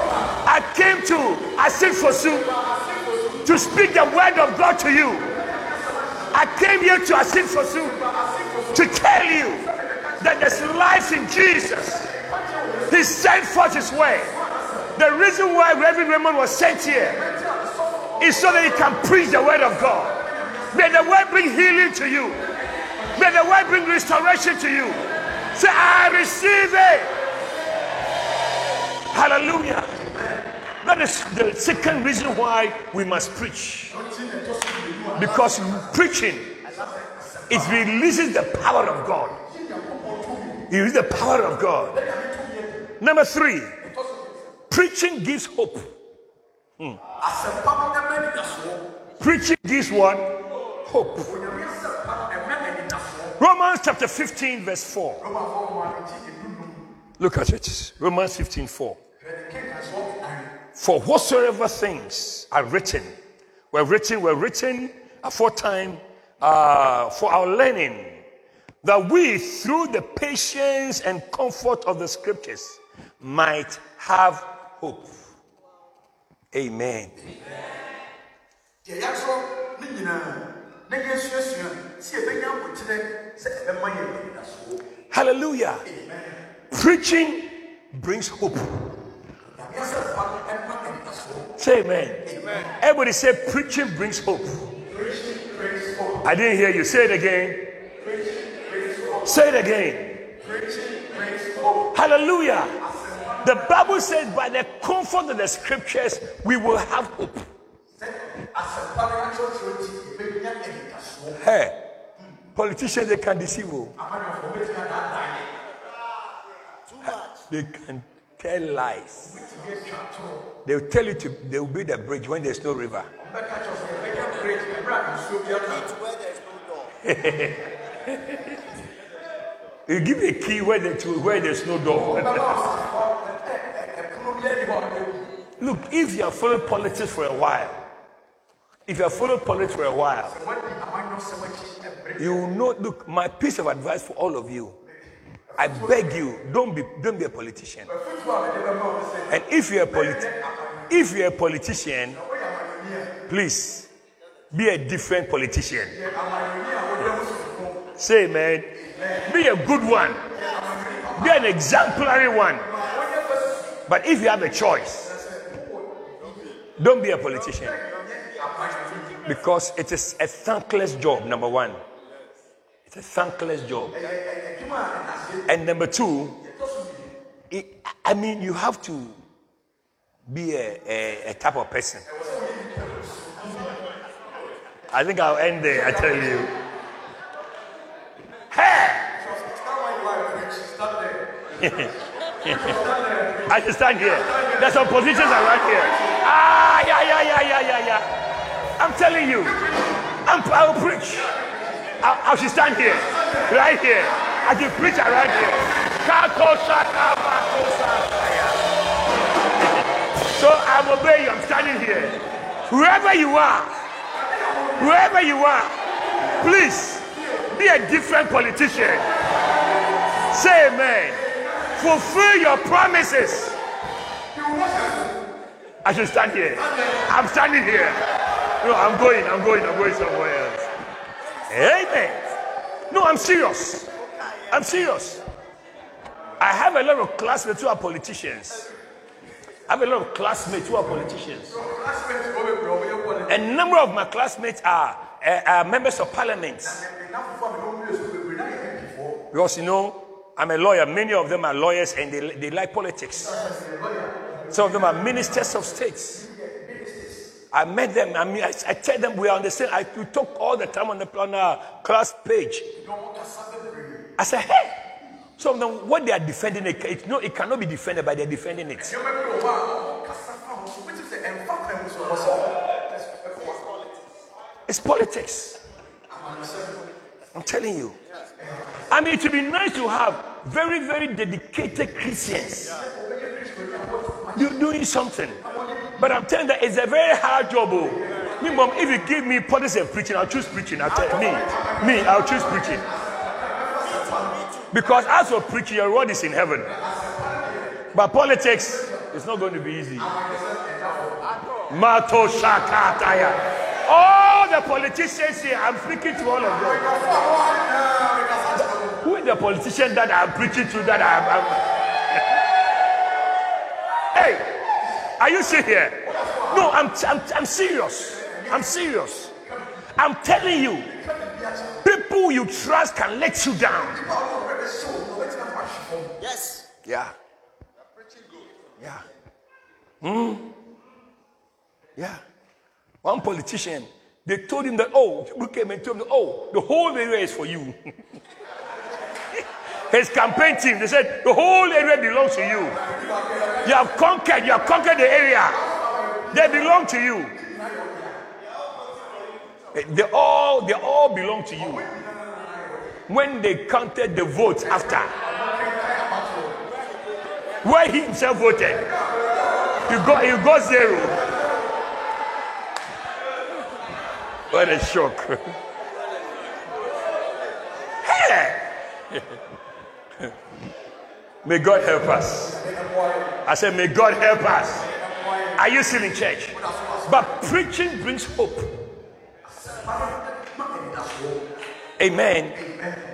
I came to Asin Fosu to speak the word of God to you. I came here to Asin Fosu to tell you that there's life in Jesus. He sent forth His way. The reason why Reverend Raymond was sent here is so that he can preach the word of God. May the word bring healing to you. May the word bring restoration to you. Say, I receive it. Hallelujah. That is the second reason why we must preach. Because preaching, it releases the power of God. It releases the power of God. Number three, preaching gives hope. Hmm. Preaching gives what? Hope. Romans chapter fifteen, verse four. Look at it. Romans fifteen, four. For whatsoever things are written, were written, were written aforetime uh, for our learning, that we through the patience and comfort of the scriptures might have hope. Amen. Hallelujah. Amen. Preaching brings hope. Say amen. Amen. Everybody say, preaching brings hope. Preaching brings hope. I didn't hear you. Say it again. Preaching brings hope. Say it again. Preaching brings hope. Hallelujah. The Bible says, by the comfort of the scriptures, we will have hope. Hey, politicians, they can deceive you. They can tell lies. They will tell you to. They will build a bridge when there's no river. You give a key where, there, where there's no door. Look, if you have followed politics for a while, if you have followed politics for a while, you will know. Look, my piece of advice for all of you. I beg you, don't be don't be a politician. And if you're a politi- if you're a politician, please be a different politician. Say amen. Be a good one. Be an exemplary one. But if you have a choice, don't be a politician. Because it is a thankless job, number one. It's a thankless job. And number two, it, I mean, you have to be a, a, a type of person. I think I'll end there, I tell you. Hey! I should stand here. There's some positions are right here. Ah, yeah, yeah, yeah, yeah, yeah, yeah. I'm telling you, I'm, I will preach. I, I should stand here, right here. I should preach right here. So I obey you. I'm standing here. Whoever you are, whoever you are, please be a different politician. Say amen. Fulfill your promises. I should stand here. I'm standing here. No, I'm going, I'm going, I'm going somewhere else. Amen. No, I'm serious. I'm serious. I have a lot of classmates who are politicians. I have a lot of classmates who are politicians. A number of my classmates are, uh, are members of parliament. Because, you know, I'm a lawyer. Many of them are lawyers and they, they like politics. Some of them are ministers of states. I met them. I mean, I, I tell them we are on the same. I we talk all the time on the on our class page. I say, hey. So now what they are defending, it, it, no, it cannot be defended, but they are defending it. It's politics. I'm telling you. I mean, it would be nice to have very, very dedicated Christians. You're doing something. But I'm telling you that it's a very hard job. Me, mom, if you give me politics and preaching, I'll choose preaching. I'll tell me. Me, I'll choose preaching. Because as for preaching, your word is in heaven. But politics is not going to be easy. Matoshaka Batoshi. All the politicians here, I'm speaking to all of them. Who is the politician that I'm preaching to that I'm... I'm... Hey, are you still here? No, I'm, I'm, I'm serious. I'm serious. I'm telling you, people you trust can let you down. Yes. Yeah. Yeah. Mm. Yeah. One politician, they told him that, oh, we came and told him, oh, the whole area is for you. His campaign team, they said, the whole area belongs to you. You have conquered, you have conquered the area. They belong to you. They all, they all belong to you. When they counted the votes after, where he himself voted, you got, you got zero. What a shock. Hey! May God help us. I said, may God help us. Are you still in church? But preaching brings hope. Amen. Amen.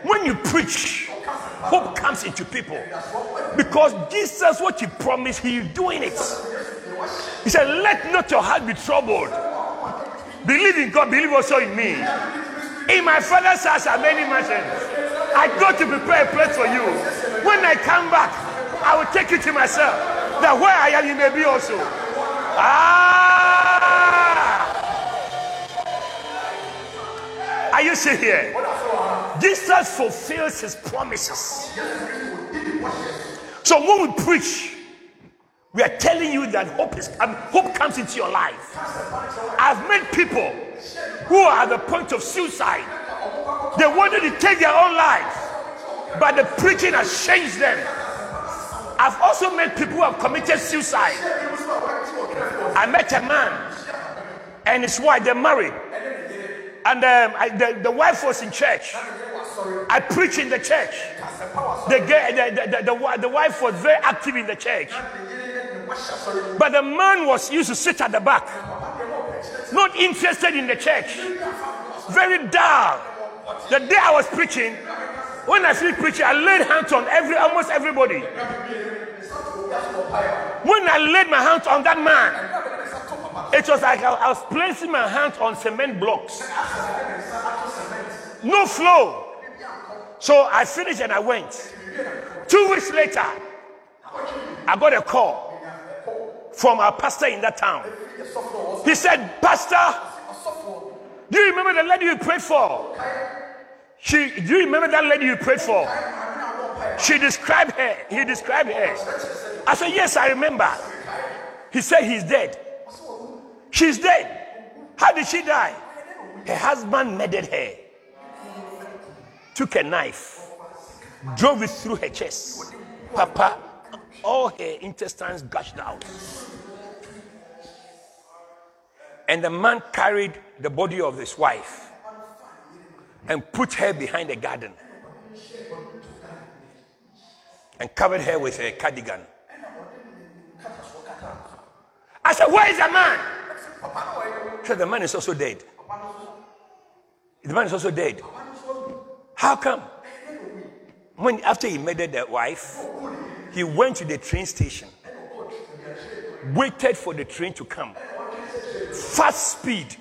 When you preach, hope comes into people. Because Jesus, what he promised, he is doing it. He said, let not your heart be troubled. Believe in God, believe also in me. In my Father's house are many mansions. I go to prepare a place for you. When I come back, I will take you to myself, that where I am, you may be also. Ah! Are you still here? Jesus fulfills his promises. So when we preach, we are telling you that hope is, I mean, hope comes into your life. I've met people who are at the point of suicide. They wanted to take their own life, but the preaching has changed them. I've also met people who have committed suicide. I met a man and his wife, they're married. And um, I, the, the wife was in church. I preached in the church. The, the, the, the, the wife was very active in the church. But the man was used to sit at the back. Not interested in the church. Very dull. The day I was preaching, when I finished preaching, I laid hands on every, almost everybody. When I laid my hands on that man, it was like I was placing my hands on cement blocks. No flow. So I finished and I went. Two weeks later, I got a call from our pastor in that town. He said, Pastor, do you remember the lady you prayed for? She, do you remember that lady you prayed for? She described her. He described her. I said, yes, I remember. He said, he's dead. She's dead. How did she die? Her husband murdered her. Took a knife. Drove it through her chest. Papa, all her intestines gushed out. And the man carried the body of his wife and put her behind the garden. and covered her with a cardigan. I said, where is the man? So the man is also dead. The man is also dead. How come? When after he murdered the wife, he went to the train station, waited for the train to come. Fast speed.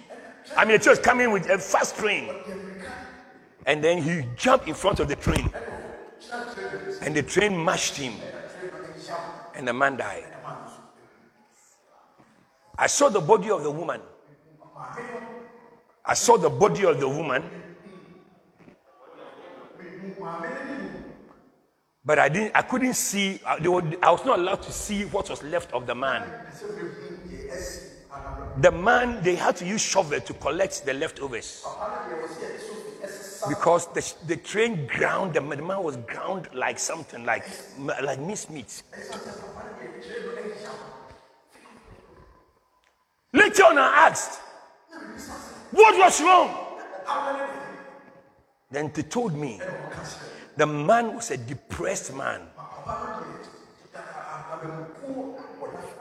I mean, the church coming with a fast train. And then he jumped in front of the train. And the train mashed him. And the man died. I saw the body of the woman. I saw the body of the woman. But I didn't. I couldn't see. I, they were, I was not allowed to see what was left of the man. The man, they had to use shovel to collect the leftovers. Because the, the train ground, the man was ground like something, like, like minced meat. Later on, I asked, what was wrong? Then they told me the man was a depressed man.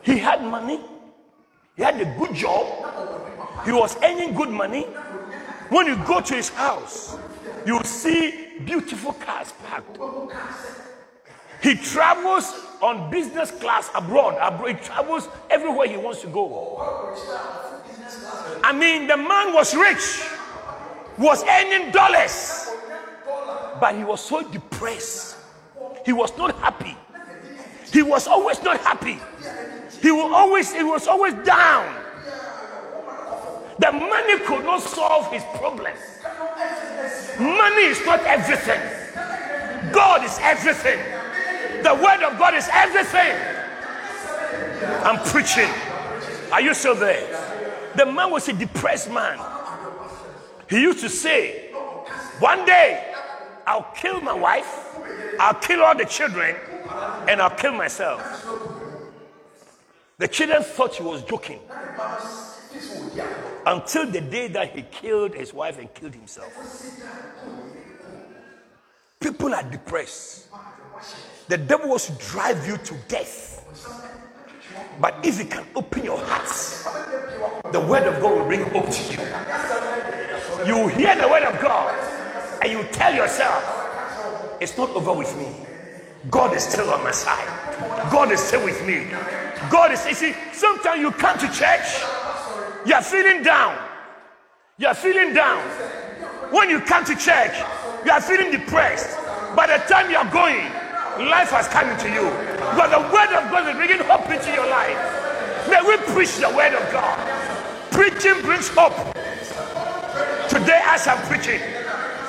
He had money. He had a good job. He was earning good money. When you go to his house, you will see beautiful cars parked. He travels on business class abroad. He travels everywhere he wants to go. I mean, the man was rich, was earning dollars, but he was so depressed. He was not happy. He was always not happy. He was always, he was always down. The money could not solve his problems. Money is not everything. God is everything. The word of God is everything. I'm preaching. Are you still there? The man was a depressed man. He used to say, one day, I'll kill my wife, I'll kill all the children, and I'll kill myself. The children thought he was joking. Until the day that he killed his wife and killed himself. People are depressed. The devil wants to drive you to death. But if you can open your hearts, the word of God will bring hope to you. You hear the word of God and you tell yourself, it's not over with me. God is still on my side. God is still with me. God is, you see, sometimes you come to church, you are feeling down. You are feeling down. When you come to church, you are feeling depressed. By the time you are going, life has come into you. But the word of God is bringing hope into your life. May we preach the word of God. Preaching brings hope. Today, as I'm preaching,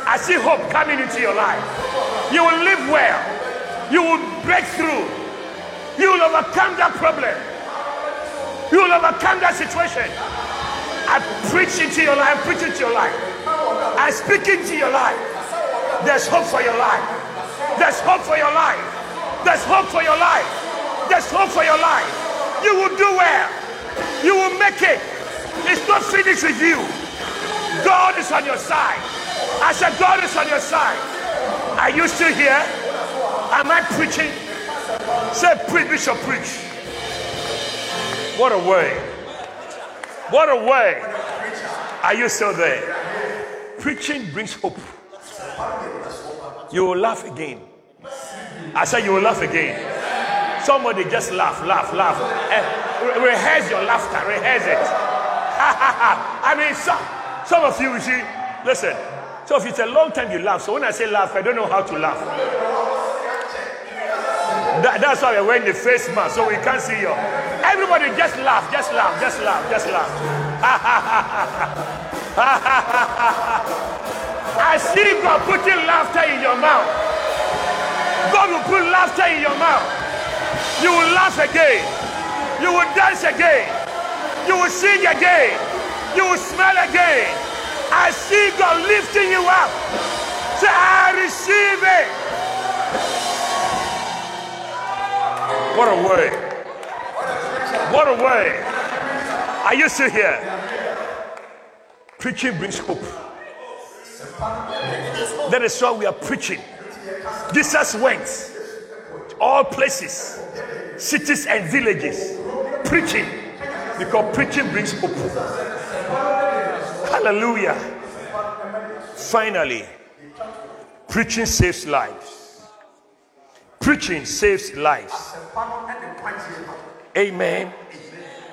I see hope coming into your life. You will live well. You will break through. You will overcome that problem. You will overcome that situation. I preach into your life. I preach into your life. I speak into your life. There's hope for your life. There's hope for your life. There's hope for your life. There's hope for your life. You will do well. You will make it. It's not finished with you. God is on your side. I said, God is on your side. Are you still here? Am I preaching? Say, preach, Bishop, preach. What a way. What a way. Are you still there? Preaching brings hope. You will laugh again. I said you will laugh again. Somebody just laugh, laugh, laugh. Uh, re- rehearse your laughter, rehearse it. I mean, some, some of you, you see, listen, some of you, it's a long time you laugh. So when I say laugh, I don't know how to laugh. That, that's why we're wearing the face mask, so we can't see you. Everybody just laugh, just laugh, just laugh, just laugh. I see God putting laughter in your mouth. God will put laughter in your mouth. You will laugh again. You will dance again. You will sing again. You will smile again. I see God lifting you up. Say, I receive it. What a way. What a way. Are you still here? Preaching brings hope. That is why we are preaching. Jesus went all places, cities and villages, preaching, because preaching brings hope. Hallelujah. Finally, preaching saves lives. Preaching saves lives. Amen.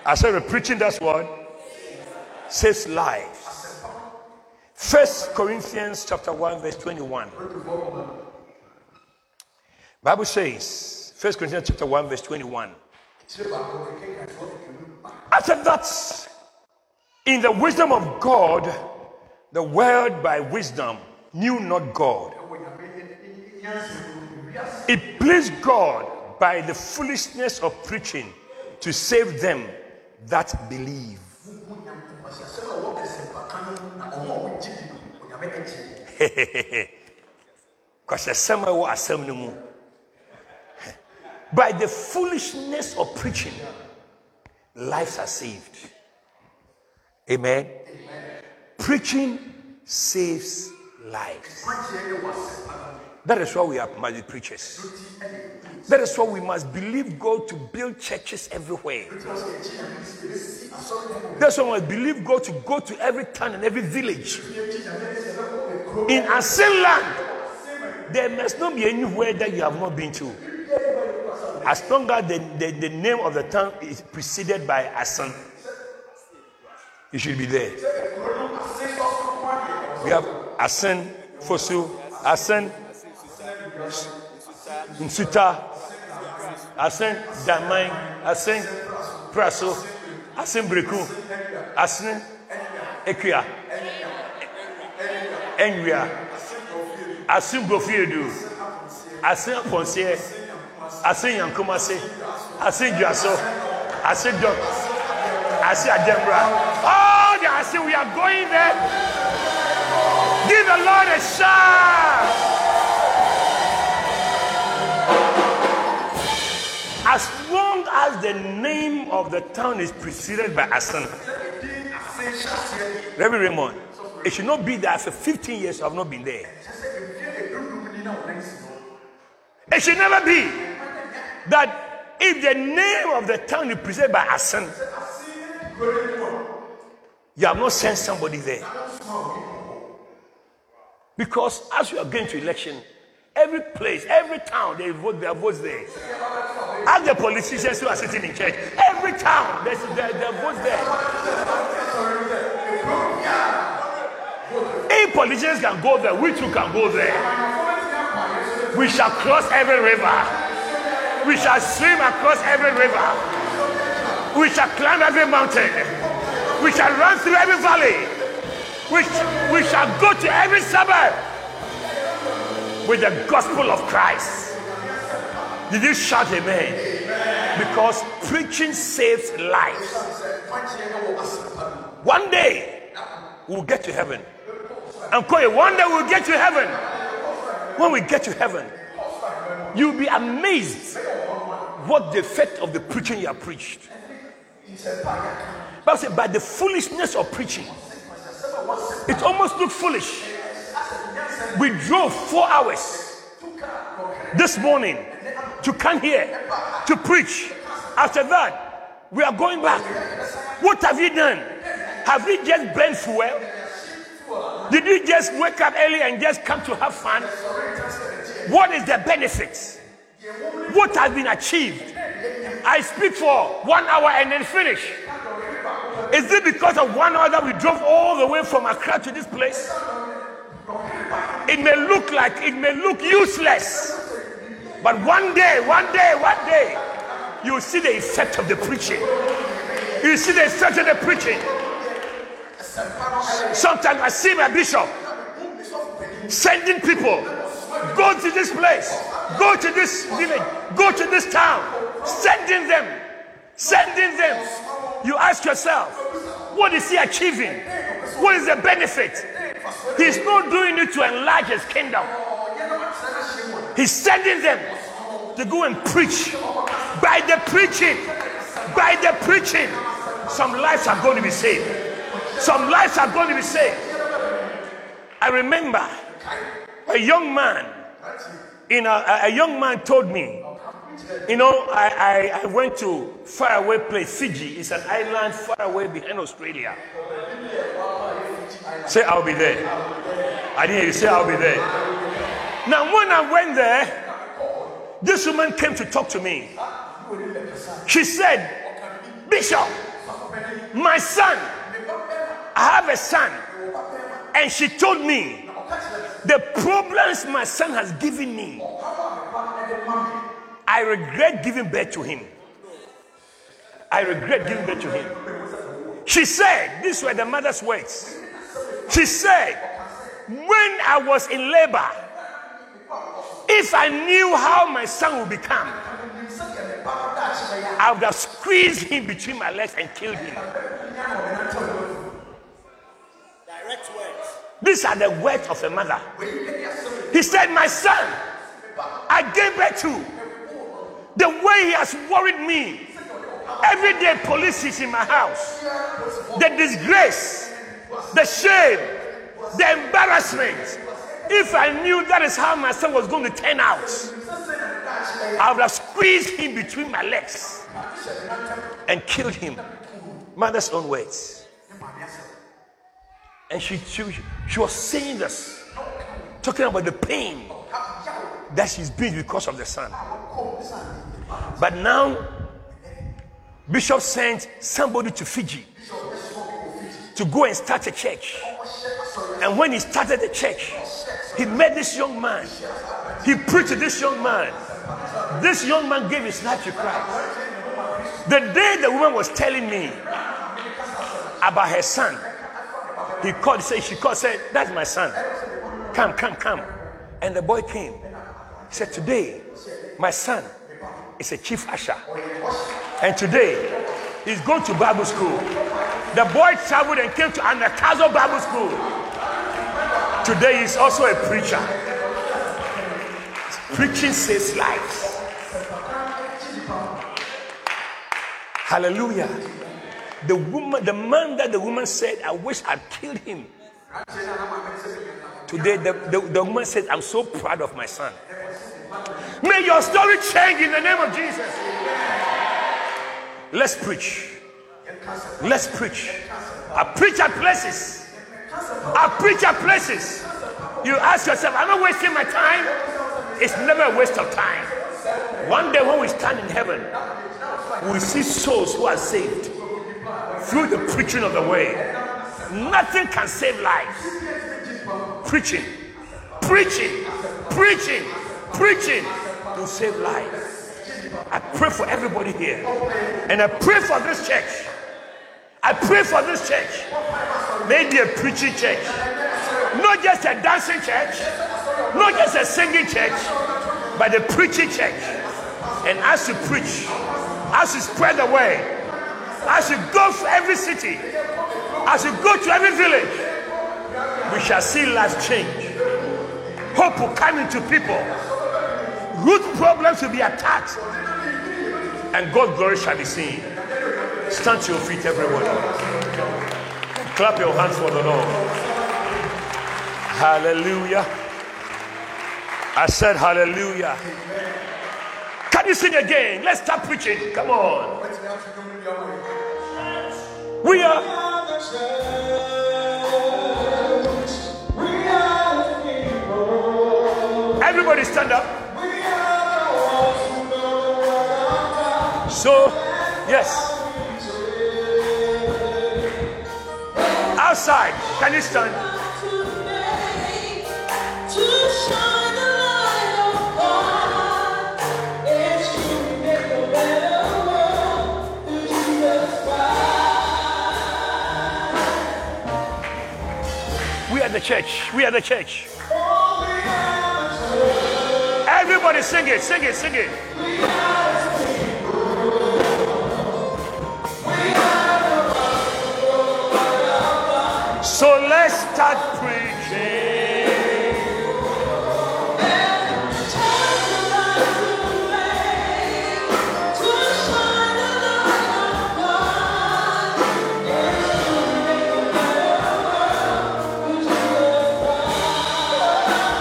I said, preaching, that's what saves lives. First Corinthians chapter one, verse twenty-one. Bible says, First Corinthians chapter one, verse twenty-one. I said that in the wisdom of God, the world by wisdom knew not God. It pleased God by the foolishness of preaching to save them that believe. By the foolishness of preaching, lives are saved. Amen. Amen. Preaching saves lives. That is why we are mighty preachers. That is why we must believe God to build churches everywhere. That's why we believe God to go to every town and every village. In Asin land, there must not be anywhere that you have not been to. As long as the, the, the name of the town is preceded by Asin, you should be there. We have Asin Fosu, Asin Nsuta, Asin damain, Asin praso, Asin briku, Asin equia, enya, Asin gofi do, Asin ponse, Asin yankumase, Asin juaso, Asin dog, Asin ademra. Oh, the Asin, we are going there. Give the Lord a shout. As long as the name of the town is preceded by Asin. Reverend Raymond, it should not be that after fifteen years I've not been there. It should never be that if the name of the town is preserved by Asin, you have not sent somebody there. Because as you are going to election, every place, every town, they vote their votes there. As the politicians who are sitting in church, every town, there's their, their votes there. If politicians can go there, we too can go there. We shall cross every river. We shall swim across every river. We shall climb every mountain. We shall run through every valley. We, sh- we shall go to every suburb with the gospel of Christ. Did you shout amen? Because preaching saves lives. One day we'll get to heaven. I'm calling, one day we'll get to heaven. When we get to heaven, you'll be amazed what the effect of the preaching you have preached. But say, by the foolishness of preaching, it almost looked foolish. We drove four hours this morning to come here to preach. After that, we are going back. What have you done? Have you just burned fuel? Did you just wake up early and just come to have fun? What is the benefits? What has been achieved? I speak for one hour and then finish. Is it because of one hour that we drove all the way from Accra to this place? It may look like, it may look useless. But one day, one day, one day, you'll see the effect of the preaching. You'll see the effect of the preaching. Sometimes I see my bishop sending people, go to this place, go to this village, go to this town, sending them, sending them. You ask yourself, what is he achieving? What is the benefit? He's not doing it to enlarge his kingdom. He's sending them to go and preach. By the preaching, by the preaching, some lives are going to be saved. Some lives are going to be saved. I remember a young man You know, a, a young man told me, you know, I, I, I went to faraway place, Fiji. It's an island far away behind Australia. Say, I'll be there. I didn't even say, I'll be there. Now, when I went there, this woman came to talk to me. She said, Bishop, my son, I have a son. And she told me the problems my son has given me, I regret giving birth to him. I regret giving birth to him. She said, these were the mother's words. She said, when I was in labor, if I knew how my son would become, I would have squeezed him between my legs and killed him. Direct words. These are the words of a mother. He said, my son, I gave birth to. The way he has worried me. Every day police is in my house. The disgrace, the shame, the embarrassment. If I knew that is how my son was going to turn out, I would have squeezed him between my legs and killed him. Mother's own words. And she, she, she was saying this, talking about the pain that she's been because of the son. But now, Bishop sent somebody to Fiji to go and start a church. And when he started the church, he met this young man. He preached to this young man. This young man gave his life to Christ. The day the woman was telling me about her son, he called, said, she called, said, that's my son. Come, come, come. And the boy came. He said, today, my son is a chief usher. And today, he's going to Bible school. The boy traveled and came to Anakazo Bible School. Today, he's also a preacher. Preaching saves lives. Hallelujah. The woman, the man that the woman said, I wish I'd killed him. Today, the, the, the woman said, I'm so proud of my son. May your story change in the name of Jesus. Let's preach. Let's preach. I preach at places. I preach at places. You ask yourself, am I wasting my time? It's never a waste of time. One day when we stand in heaven, we'll see souls who are saved through the preaching of the word. Nothing can save lives. Preaching. Preaching. Preaching. Preaching to save lives. I pray for everybody here. And I pray for this church. I pray for this church. Maybe a preaching church. Not just a dancing church. Not just a singing church. But a preaching church. And as you preach, as you spread the word, as you go to every city, as you go to every village, we shall see lives change. Hope will come into people. Root problems will be attacked, and God's glory shall be seen. Stand to your feet, everyone. Clap your hands for the Lord. Hallelujah. I said hallelujah. Can you sing again? Let's start preaching. Come on. We are the church. We are the people. Everybody stand up. So, yes. Outside, can you stand? We are the church. We are the church. Everybody sing it, sing it, sing it. So let's start preaching.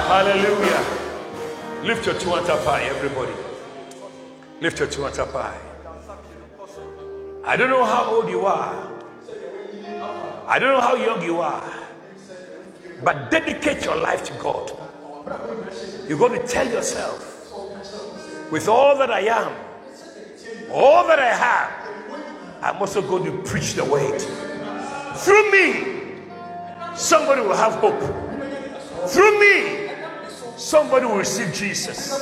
Hallelujah. Lift your two hands up high, everybody. Lift your two hands up high. I don't know how old you are. I don't know how young you are. But dedicate your life to God. You're going to tell yourself, with all that I am, all that I have, I'm also going to preach the word. Through me, somebody will have hope. Through me, somebody will receive Jesus.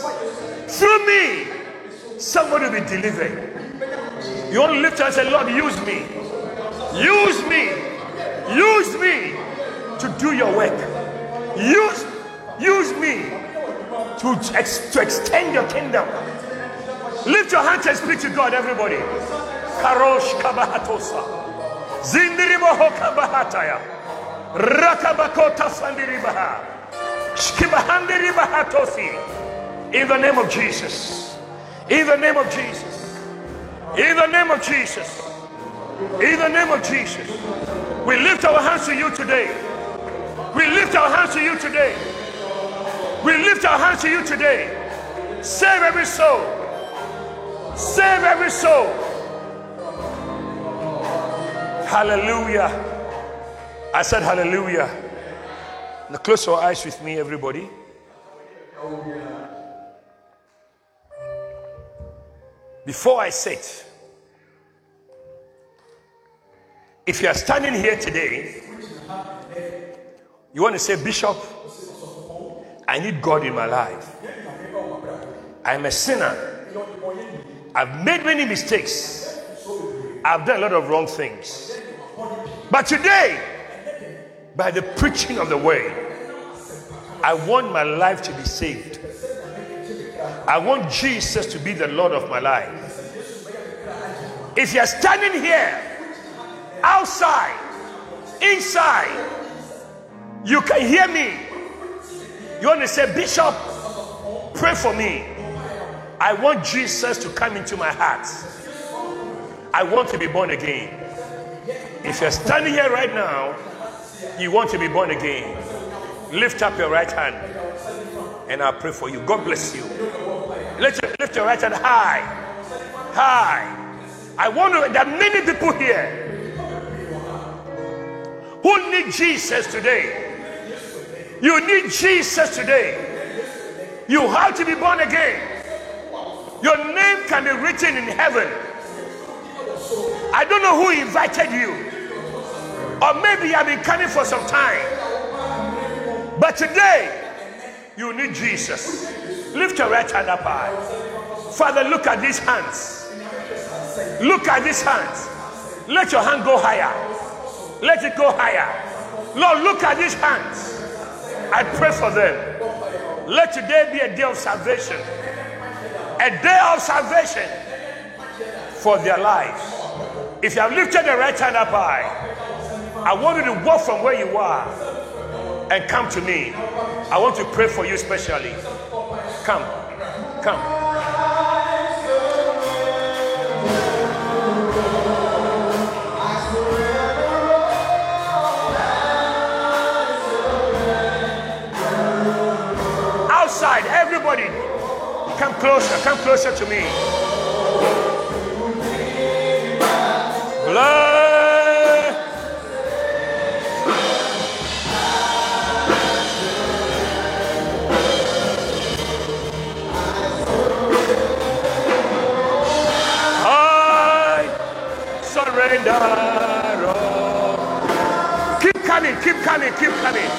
Through me, somebody will be delivered. You want to lift your hands and say, Lord, use me. Use me. Use me to do your work. Use, use me to, ex- to extend your kingdom. Lift your hands and speak to God, everybody. Karosh kabahatosa. Zindiriboho kabahataya. Rakabakota sandiribaha. Shkibahandiribahatosi. In the name of Jesus. In the name of Jesus. In the name of Jesus. In the name of Jesus. We lift our hands to you today. We lift our hands to you today. We lift our hands to you today. Save every soul. Save every soul. Hallelujah. I said hallelujah. Now close your eyes with me, everybody. Before I sit, if you are standing here today, you want to say, Bishop, I need God in my life. I'm a sinner. I've made many mistakes. I've done a lot of wrong things. But today, by the preaching of the word, I want my life to be saved. I want Jesus to be the Lord of my life. If you're standing here, outside, inside, you can hear me. You want to say, Bishop, pray for me. I want Jesus to come into my heart. I want to be born again. If you're standing here right now, you want to be born again, lift up your right hand and I'll pray for you. God bless you. Lift your, lift your right hand high. High. I wonder, there are many people here who need Jesus today. You need Jesus today. You have to be born again. Your name can be written in heaven. I don't know who invited you, or maybe I've been coming for some time, but today you need Jesus. Lift your right hand up high. Father, look at these hands. Look at these hands. Let your hand go higher. Let it go higher. Lord, look at these hands. I pray for them. Let today be a day of salvation. A day of salvation for their lives. If you have lifted the right hand up high, I want you to walk from where you are and come to me. I want to pray for you specially. Come. Come. Everybody, come closer, come closer to me. Blood. I surrender. Keep coming, keep coming, keep coming.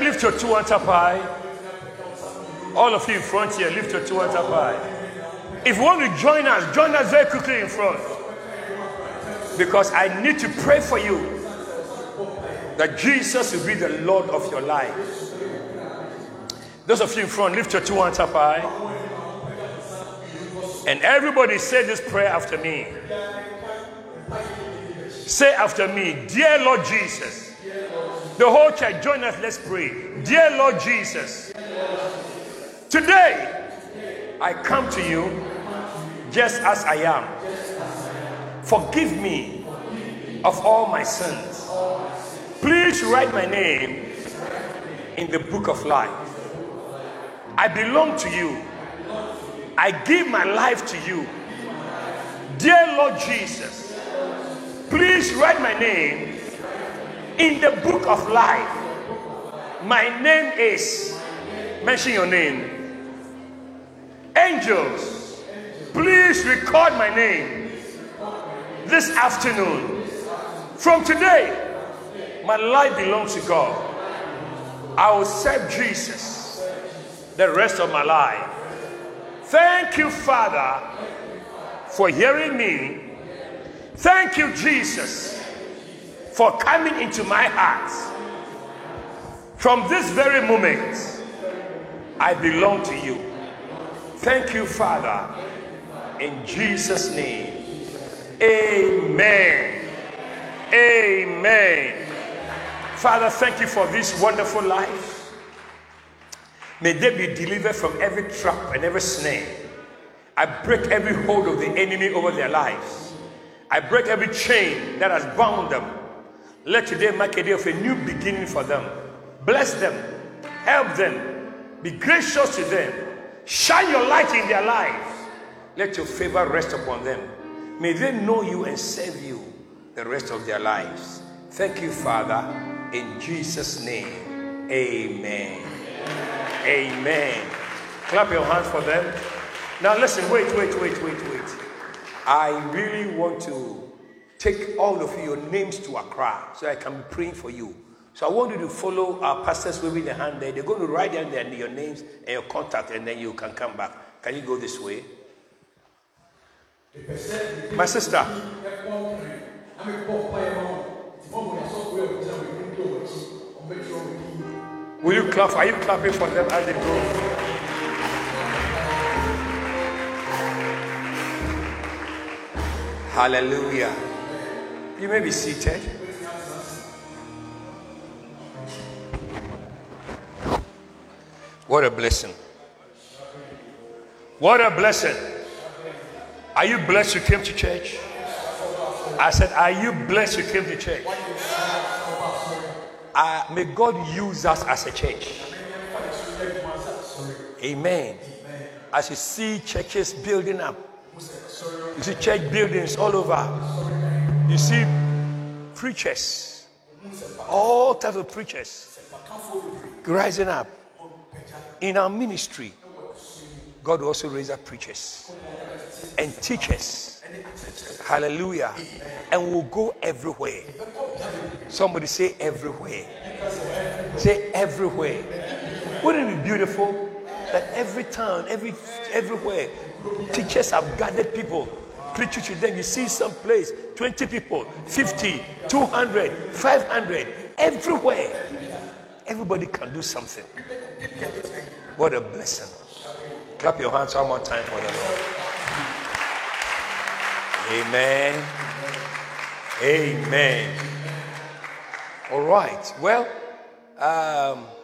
Lift your two hands up high. All of you in front here, lift your two hands up high. If you want to join us, join us very quickly in front. Because I need to pray for you that Jesus will be the Lord of your life. Those of you in front, lift your two hands up high. And everybody say this prayer after me. Say after me, dear Lord Jesus. Dear Lord Jesus. The whole church, join us, let's pray. Dear Lord Jesus, dear Lord Jesus. Today, today I come to you just as I am. Forgive me of all my sins. Please write my name in the book of life. I belong to you. I give my life to you. Dear Lord Jesus, please write my name in the book of life. My name is, mention your name. Angels, please record my name this afternoon. From today, my life belongs to God. I will serve Jesus the rest of my life. Thank you, Father, for hearing me. Thank you, Jesus, for coming into my heart. From this very moment, I belong to you. Thank you, Father, in Jesus' name. Amen. Amen. Father, thank you for this wonderful life. May they be delivered from every trap and every snare. I break every hold of the enemy over their lives. I break every chain that has bound them. Let today mark a day of a new beginning for them. Bless them. Help them. Be gracious to them. Shine your light in their lives. Let your favor rest upon them. May they know you and serve you the rest of their lives. Thank you, Father. In Jesus' name, amen. Amen. Amen. Clap your hands for them. Now listen, wait, wait, wait, wait, wait. I really want to take all of your names to Accra so I can be praying for you. So I want you to follow our pastors waving their hand there. They're going to write down their, your names and your contact, and then you can come back. Can you go this way? My sister. Will you clap? Are you clapping for them as they go? Hallelujah. You may be seated. What a blessing. What a blessing. Are you blessed you came to church? I said, are you blessed you came to church? Uh, may God use us as a church. Amen. As you see churches building up, you see church buildings all over, you see preachers, all types of preachers rising up. In our ministry, God also raised up preachers and teachers. Hallelujah. And we'll go everywhere. Somebody say everywhere. Say everywhere. Wouldn't it be beautiful that every town, every everywhere, teachers have gathered people, preaching to them. You see some place, twenty people, fifty, two hundred, five hundred, everywhere. Everybody can do something. What a blessing. Clap your hands one more time for the Lord. Amen. Amen. All right. Well, um,